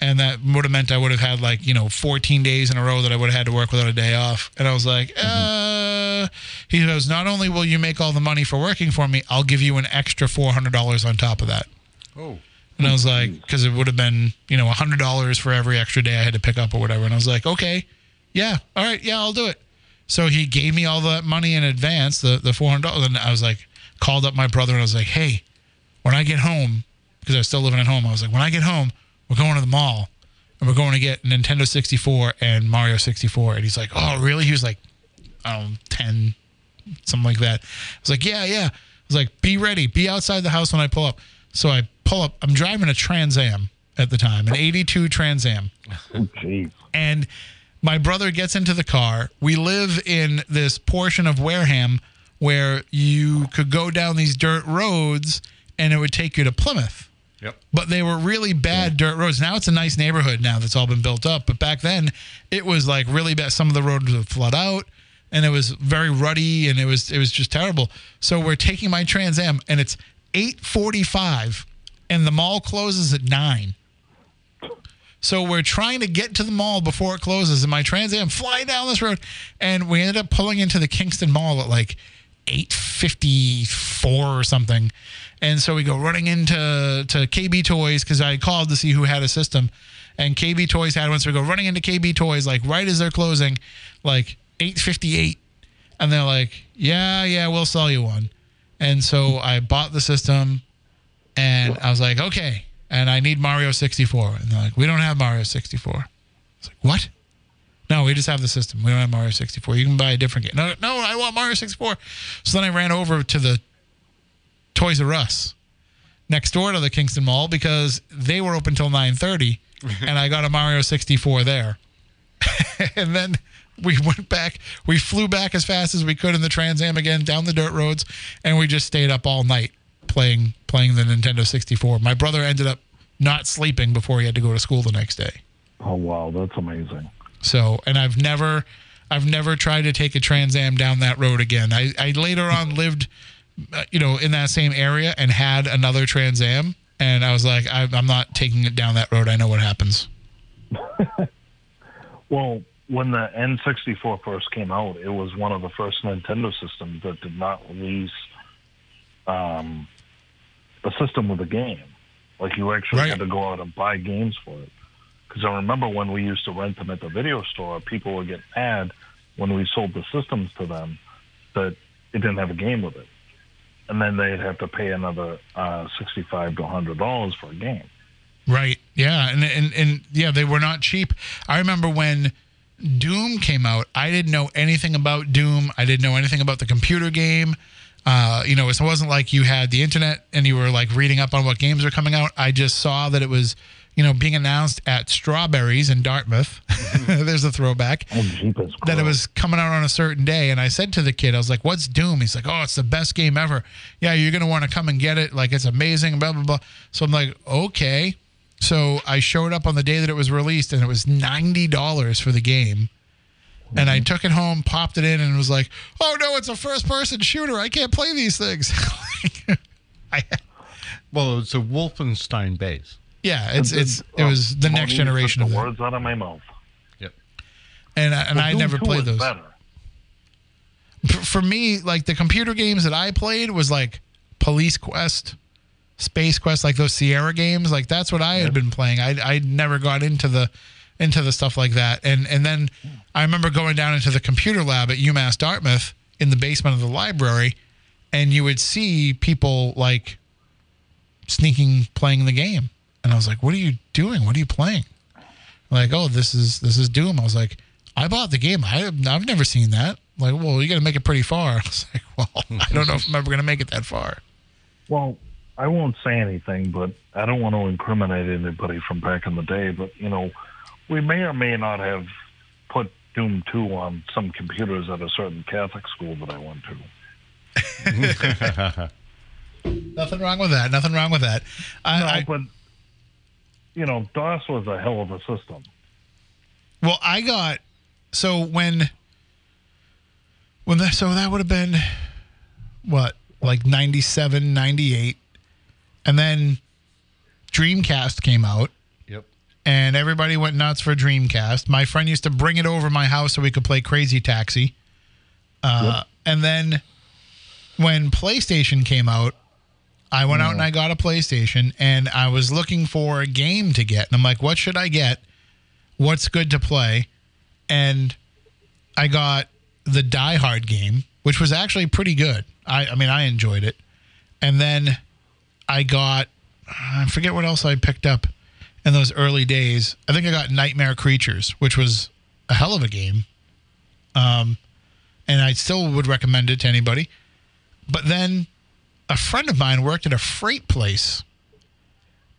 And that would have meant I would have had 14 days in a row that I would have had to work without a day off. And I was like, He goes, not only will you make all the money for working for me, I'll give you an extra $400 on top of that. Oh. And I was like, because it would have been, $100 for every extra day I had to pick up or whatever. And I was like, okay, yeah, all right, yeah, I'll do it. So he gave me all the money in advance, the $400. And I was like, called up my brother and I was like, hey, when I get home, because I was still living at home, I was like, when I get home, we're going to the mall and we're going to get Nintendo 64 and Mario 64. And he's like, oh, really? He was like, 10, something like that. I was like, yeah. I was like, be ready. Be outside the house when I pull up. So I pull up. I'm driving a Trans Am at the time, an 82 Trans Am. Oh, geez. And... my brother gets into the car. We live in this portion of Wareham where you could go down these dirt roads and it would take you to Plymouth. Yep. But they were really bad dirt roads. Now it's a nice neighborhood now that's all been built up. But back then it was like really bad. Some of the roads would flood out and it was very ruddy and it was just terrible. So we're taking my Trans Am and it's 8:45 and the mall closes at 9. So we're trying to get to the mall before it closes, and my Trans Am flying down this road, and we ended up pulling into the Kingston Mall at like 8:54 or something. And so we go running into KB Toys because I called to see who had a system, and KB Toys had one. So we go running into KB Toys like right as they're closing, like 8:58, and they're like, "Yeah, we'll sell you one." And so I bought the system, and I was like, "Okay." And I need Mario 64. And they're like, we don't have Mario 64. It's like, what? No, we just have the system. We don't have Mario 64. You can buy a different game. No, I want Mario 64. So then I ran over to the Toys R Us next door to the Kingston Mall because they were open till 9:30. And I got a Mario 64 there. And then we went back. We flew back as fast as we could in the Trans Am again down the dirt roads. And we just stayed up all night playing the Nintendo 64. My brother ended up not sleeping before he had to go to school the next day. Oh, wow. That's amazing. So, and I've never tried to take a Trans Am down that road again. I later on lived, in that same area and had another Trans Am. And I was like, I'm not taking it down that road. I know what happens. Well, when the N64 first came out, it was one of the first Nintendo systems that did not release, a system with a game. Like you actually had to go out and buy games for it. Because I remember when we used to rent them at the video store, people would get mad when we sold the systems to them that it didn't have a game with it. And then they'd have to pay another $65 to $100 for a game. Right. Yeah. And yeah, they were not cheap. I remember when Doom came out, I didn't know anything about Doom. I didn't know anything about the computer game. It wasn't like you had the internet and you were like reading up on what games were coming out. I just saw that it was, being announced at Strawberries in Dartmouth. There's a throwback. Oh, jeepers, that it was coming out on a certain day. And I said to the kid, I was like, what's Doom? He's like, oh, it's the best game ever. Yeah, you're going to want to come and get it. Like, it's amazing, blah, blah, blah. So I'm like, okay. So I showed up on the day that it was released and it was $90 for the game. And I took it home, popped it in, and was like, oh, no, it's a first-person shooter. I can't play these things. Well, it's a Wolfenstein base. Yeah, it was the next generation of words out of my mouth. Yep. And I never played those. For me, like, the computer games that I played was, like, Police Quest, Space Quest, like those Sierra games. Like, that's what I had been playing. I never got into the stuff like that. And then I remember going down into the computer lab at UMass Dartmouth in the basement of the library, and you would see people, like, sneaking, playing the game. And I was like, what are you doing? What are you playing? Like, oh, this is Doom. I was like, I bought the game. I've never seen that. Like, well, you got to make it pretty far. I was like, well, I don't know if I'm ever going to make it that far. Well, I won't say anything, but I don't want to incriminate anybody from back in the day. But, you know, we may or may not have put Doom 2 on some computers at a certain Catholic school that I went to. Nothing wrong with that. Nothing wrong with that. But, you know, DOS was a hell of a system. Well, I got... So that would have been, what, like 97, 98. And then Dreamcast came out. Yep. And everybody went nuts for Dreamcast. My friend used to bring it over my house so we could play Crazy Taxi. Yep. And then when PlayStation came out, I went out and I got a PlayStation. And I was looking for a game to get. And I'm like, what should I get? What's good to play? And I got the Die Hard game, which was actually pretty good. I mean, I enjoyed it. And then I got, I forget what else I picked up in those early days. I think I got Nightmare Creatures, which was a hell of a game. And I still would recommend it to anybody. But then a friend of mine worked at a freight place.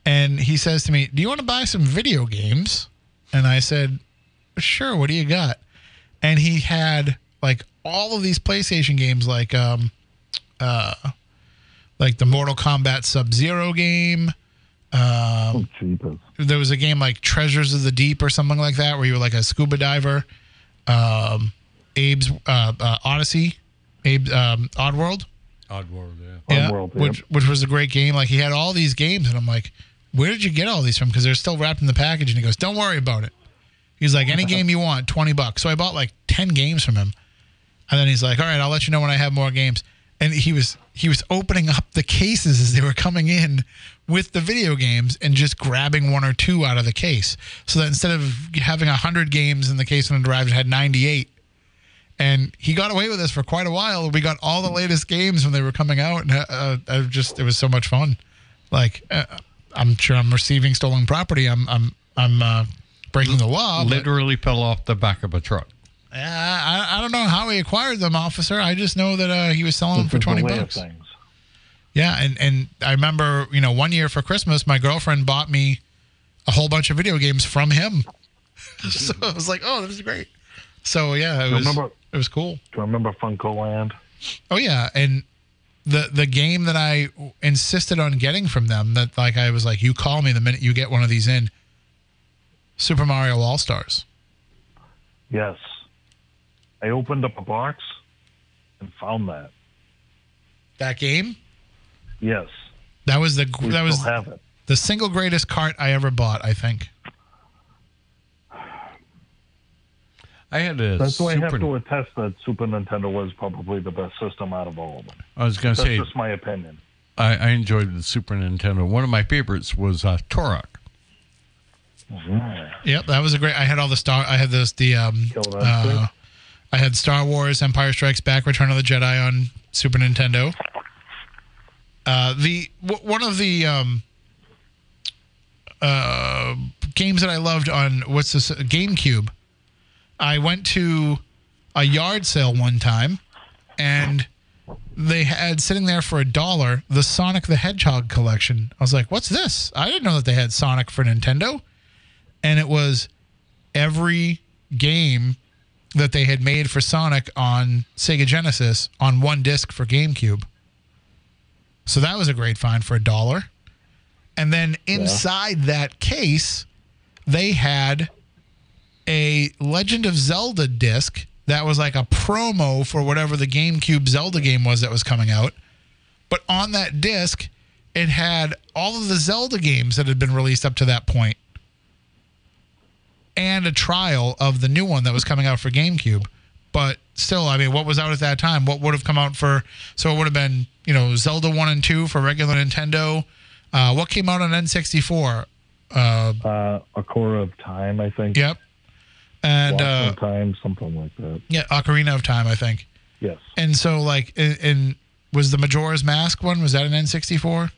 And he says to me, do you want to buy some video games? And I said, sure, what do you got? And he had... like all of these PlayStation games, like the Mortal Kombat Sub-Zero game. There was a game like Treasures of the Deep or something like that, where you were like a scuba diver. Abe's Odyssey, Oddworld. Oddworld, yeah. Oddworld, which was a great game. Like, he had all these games, and I'm like, where did you get all these from? Because they're still wrapped in the package. And he goes, don't worry about it. He's like, any game you want, $20. So I bought like 10 games from him. And then he's like, all right, I'll let you know when I have more games. And he was opening up the cases as they were coming in with the video games and just grabbing one or two out of the case. So that instead of having 100 games in the case when it arrived, it had 98. And he got away with this for quite a while. We got all the latest games when they were coming out. And it was so much fun. Like, I'm sure I'm receiving stolen property. I'm breaking the law. Literally fell off the back of a truck. I don't know how he acquired them, officer. I just know that he was selling them for $20. Yeah, and I remember, you know, one year for Christmas, my girlfriend bought me a whole bunch of video games from him. So I was like, oh, this is great. So, yeah, it was cool. Do you remember Funko Land? Oh, yeah, and the game that I insisted on getting from them, that, like, I was like, you call me the minute you get one of these in, Super Mario All-Stars. Yes. I opened up a box and found that. That game? Yes. That was the single greatest cart I ever bought, I think. I had a That's why I have to attest that Super Nintendo was probably the best system out of all of them. I was going to say... That's just my opinion. I enjoyed the Super Nintendo. One of my favorites was Turok. Mm-hmm. Yep, that was a great... I had all the Star... I had this, the... I had Star Wars, Empire Strikes Back, Return of the Jedi on Super Nintendo. One of the games that I loved on GameCube. I went to a yard sale one time, and they had sitting there for $1 the Sonic the Hedgehog collection. I was like, "What's this? I didn't know that they had Sonic for Nintendo." And it was every game that they had made for Sonic on Sega Genesis on one disc for GameCube. So that was a great find for $1. And then inside that case, they had a Legend of Zelda disc that was like a promo for whatever the GameCube Zelda game was that was coming out. But on that disc, it had all of the Zelda games that had been released up to that point and a trial of the new one that was coming out for GameCube. But still, I mean, what was out at that time? What would have come out for... So it would have been, you know, Zelda 1 and 2 for regular Nintendo. What came out on N64? Ocarina of Time, I think. Yep. And Ocarina of Time, something like that. Yeah, Ocarina of Time, I think. Yes. And so, like, in was the Majora's Mask one? Was that an N64?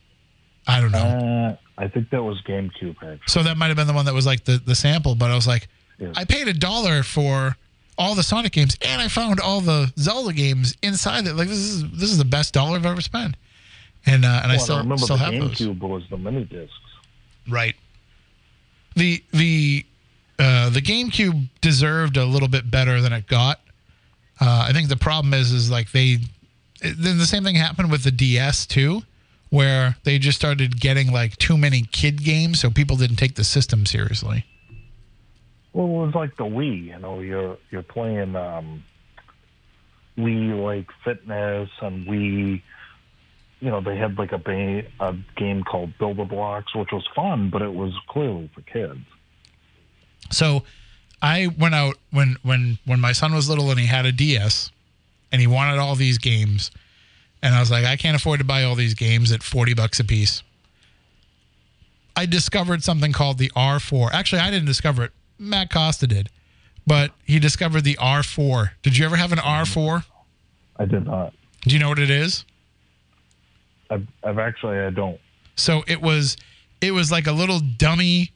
I don't know. I think that was GameCube, actually. So that might have been the one that was, like, the sample. But I was like, yes. I paid $1 for all the Sonic games, and I found all the Zelda games inside that. Like, this is the best dollar I've ever spent. And I still have those. GameCube was the mini discs. Right. The GameCube deserved a little bit better than it got. I think the problem is like then the same thing happened with the DS too, where they just started getting like too many kid games, so people didn't take the system seriously. Well, it was like the Wii, you know, you're playing Wii like Fitness and Wii. You know, they had like a game called Build-A-Blocks, which was fun, but it was clearly for kids. So I went out when my son was little and he had a DS and he wanted all these games. And I was like, I can't afford to buy all these games at $40 a piece. I discovered something called the R4. Actually, I didn't discover it. Matt Costa did. But he discovered the R4. Did you ever have an R4? I did not. Do you know what it is? I've actually, I don't. So it was like a little dummy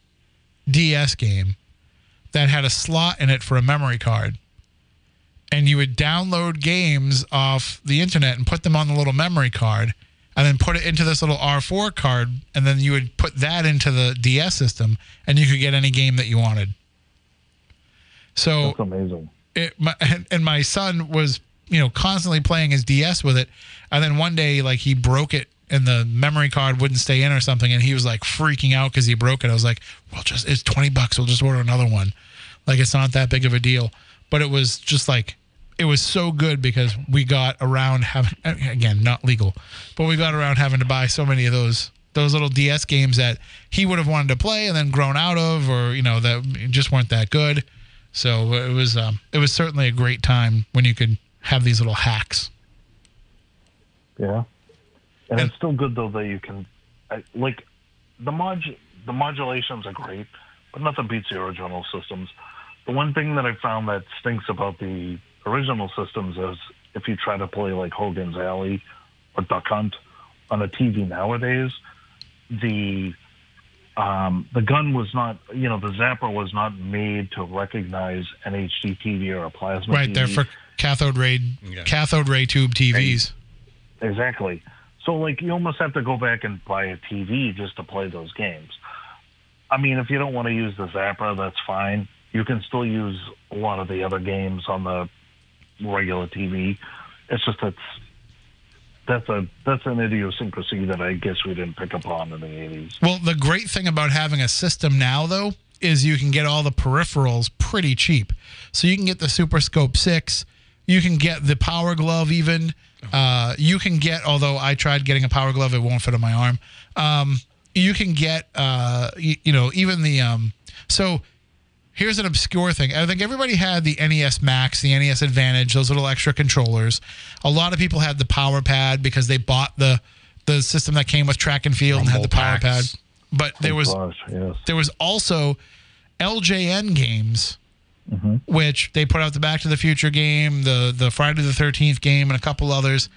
DS game that had a slot in it for a memory card. And you would download games off the internet and put them on the little memory card and then put it into this little R4 card. And then you would put that into the DS system and you could get any game that you wanted. So that's amazing. My son was, you know, constantly playing his DS with it. And then one day, like, he broke it and the memory card wouldn't stay in or something. And he was like freaking out because he broke it. I was like, well, just, it's $20. We'll just order another one. Like, it's not that big of a deal. But it was just like, it was so good because we got around having, again, not legal, but we got around having to buy so many of those little DS games that he would have wanted to play and then grown out of, or, you know, that just weren't that good. So it was certainly a great time when you could have these little hacks. Yeah. And it's still good, though, that you can... like, the modulations are great, but nothing beats the original systems. The one thing that I found that stinks about the original systems is if you try to play, like, Hogan's Alley or Duck Hunt on a TV nowadays, the gun was not... You know, the zapper was not made to recognize an HDTV or a plasma TV. Right, they're for cathode ray tube TVs. And, exactly. So, like, you almost have to go back and buy a TV just to play those games. I mean, if you don't want to use the zapper, that's fine. You can still use a lot of the other games on the regular TV. It's just that's an idiosyncrasy that I guess we didn't pick up on in the 80s. Well, the great thing about having a system now, though, is you can get all the peripherals pretty cheap. So you can get the Super Scope 6. You can get the Power Glove even. You can get, although I tried getting a Power Glove, it won't fit on my arm. You can get, even the... so here's an obscure thing. I think everybody had the NES Max, the NES Advantage, those little extra controllers. A lot of people had the Power Pad because they bought the system that came with Track and Field and had the Power Pad. But there was also LJN games... Mm-hmm. Which they put out the Back to the Future game, the Friday the 13th game, and a couple others.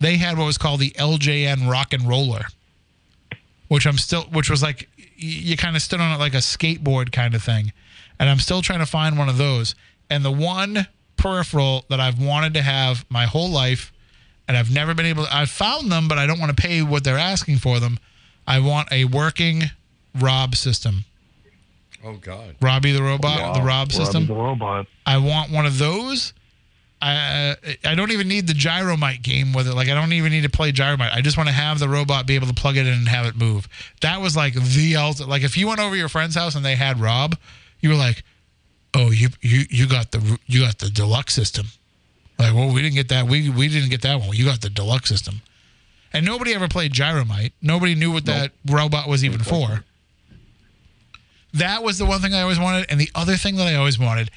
They had what was called the LJN Rock and Roller, which was like you kind of stood on it like a skateboard kind of thing. And I'm still trying to find one of those. And the one peripheral that I've wanted to have my whole life, and I've never been able to, I've found them, but I don't want to pay what they're asking for them. I want a working Rob system. Oh, God. Robbie the Robot, wow. The Rob system. Robbie the Robot. I want one of those. I don't even need the Gyromite game with it. Like, I don't even need to play Gyromite. I just want to have the robot be able to plug it in and have it move. That was, like, the ultimate. Like, if you went over to your friend's house and they had Rob, you were like, oh, you got the deluxe system. Like, well, we didn't get that. We didn't get that one. You got the deluxe system. And nobody ever played Gyromite. Nobody knew what that robot was even for. That was the one thing I always wanted. And the other thing that I always wanted,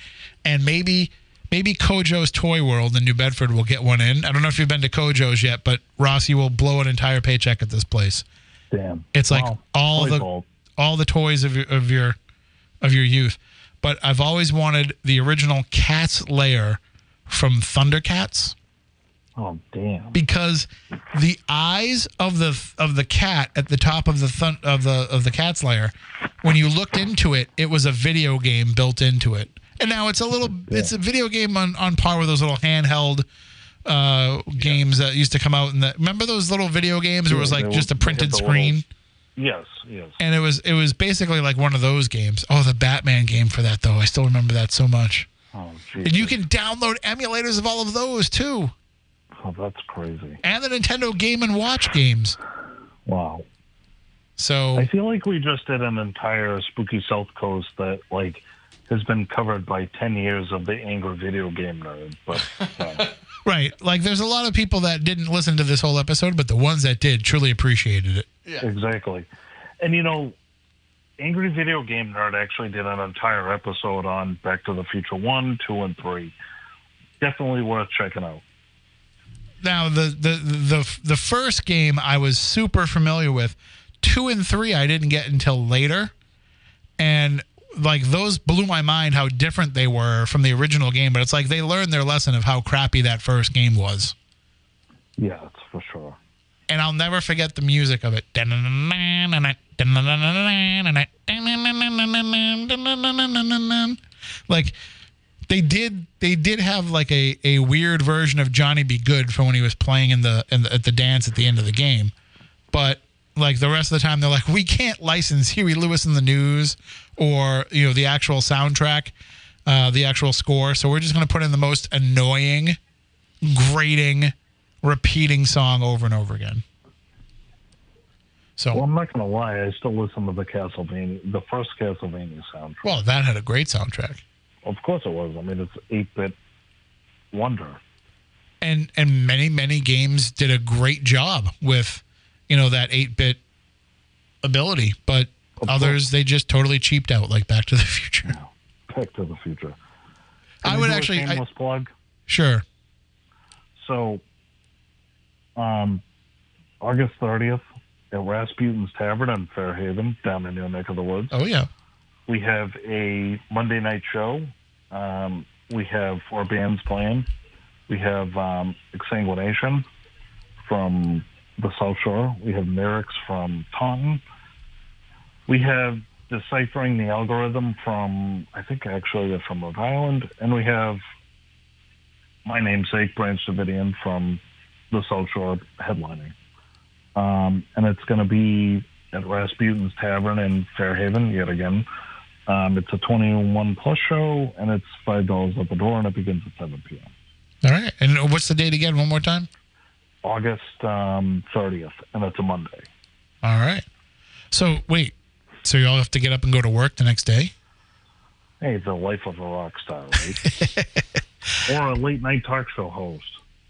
and maybe Kojo's Toy World in New Bedford will get one in. I don't know if you've been to Kojo's yet, but Ross, you will blow an entire paycheck at this place. Damn. It's like all the toys of your youth. But I've always wanted the original Cat's Lair from ThunderCats. Oh, damn. Because the eyes of the cat at the top of the Cat's Lair, when you looked into it, it was a video game built into it. And now it's it's a video game on par with those little handheld games that used to come out. Remember those little video games where it was like just a printed screen? Yes. And it was basically like one of those games. Oh, the Batman game for that, though. I still remember that so much. Oh, geez. And you can download emulators of all of those, too. Oh, that's crazy. And the Nintendo Game & Watch games. Wow. So I feel like we just did an entire Spooky South Coast that, like, has been covered by 10 years of the angry video game nerd. But, right. Like, there's a lot of people that didn't listen to this whole episode, but the ones that did truly appreciated it. Yeah. Exactly. And, you know, Angry Video Game Nerd actually did an entire episode on Back to the Future 1, 2, and 3. Definitely worth checking out. Now, the first game I was super familiar with. 2 and 3 I didn't get until later. And, like, those blew my mind how different they were from the original game, but it's like they learned their lesson of how crappy that first game was. Yeah, that's for sure. And I'll never forget the music of it. Like, they did have like a weird version of Johnny Be Good for when he was playing at the dance at the end of the game. But like the rest of the time they're like, we can't license Huey Lewis in the News or, you know, the actual soundtrack, the actual score. So we're just going to put in the most annoying, grating, repeating song over and over again. So, well, I'm not going to lie. I still listen to the first Castlevania soundtrack. Well, that had a great soundtrack. Of course it was. I mean, it's an 8-bit wonder. And many games did a great job with, you know, that 8-bit ability, but others, they just totally cheaped out, like Back to the Future. Yeah, Back to the Future. I would actually... shameless plug? Sure. So, August 30th, at Rasputin's Tavern in Fairhaven, down in your neck of the woods. Oh, yeah. We have a Monday night show. We have 4 bands playing. We have Exsanguination from the South Shore. We have Merrick's from Taunton. We have Deciphering the Algorithm from, I think actually they're from Rhode Island. And we have my namesake, Branch Davidian, from the South Shore headlining. And it's going to be at Rasputin's Tavern in Fairhaven yet again. It's a 21-plus show, and it's $5 at the door, and it begins at 7 p.m. All right. And what's the date again one more time? August 30th, and it's a Monday. All right. So, wait. So you all have to get up and go to work the next day? Hey, the life of a rock star, right? Or a late-night talk show host.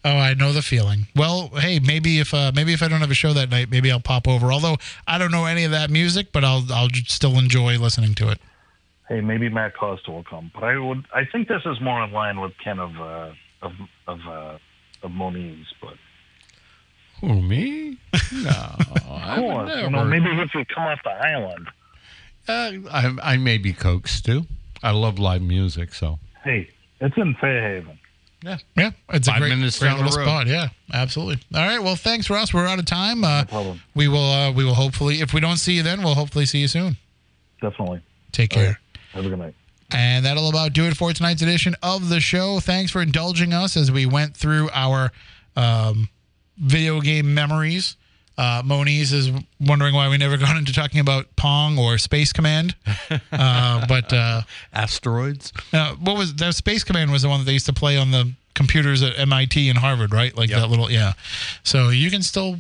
Oh, I know the feeling. Well, hey, maybe if I don't have a show that night, maybe I'll pop over. Although, I don't know any of that music, but I'll still enjoy listening to it. Hey, maybe Matt Costa will come. But I think this is more in line with Ken of Moniz, but... Who, me? No. Of course. You know, maybe if we come off the island. I may be coaxed, too. I love live music, so... Hey, it's in Fairhaven. Yeah. It's a great little spot. Yeah, absolutely. All right, well, thanks, Ross. We're out of time. No problem. We will hopefully, if we don't see you then, we'll hopefully see you soon. Definitely. Take care. Right. Have a good night. And that'll about do it for tonight's edition of the show. Thanks for indulging us as we went through our... video game memories. Moniz is wondering why we never got into talking about Pong or Space Command. But asteroids. What was that? Space Command was the one that they used to play on the computers at MIT and Harvard, right? Like that little, yeah. So you can still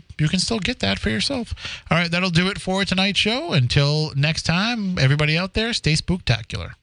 get that for yourself. All right, that'll do it for tonight's show. Until next time, everybody out there, stay spooktacular.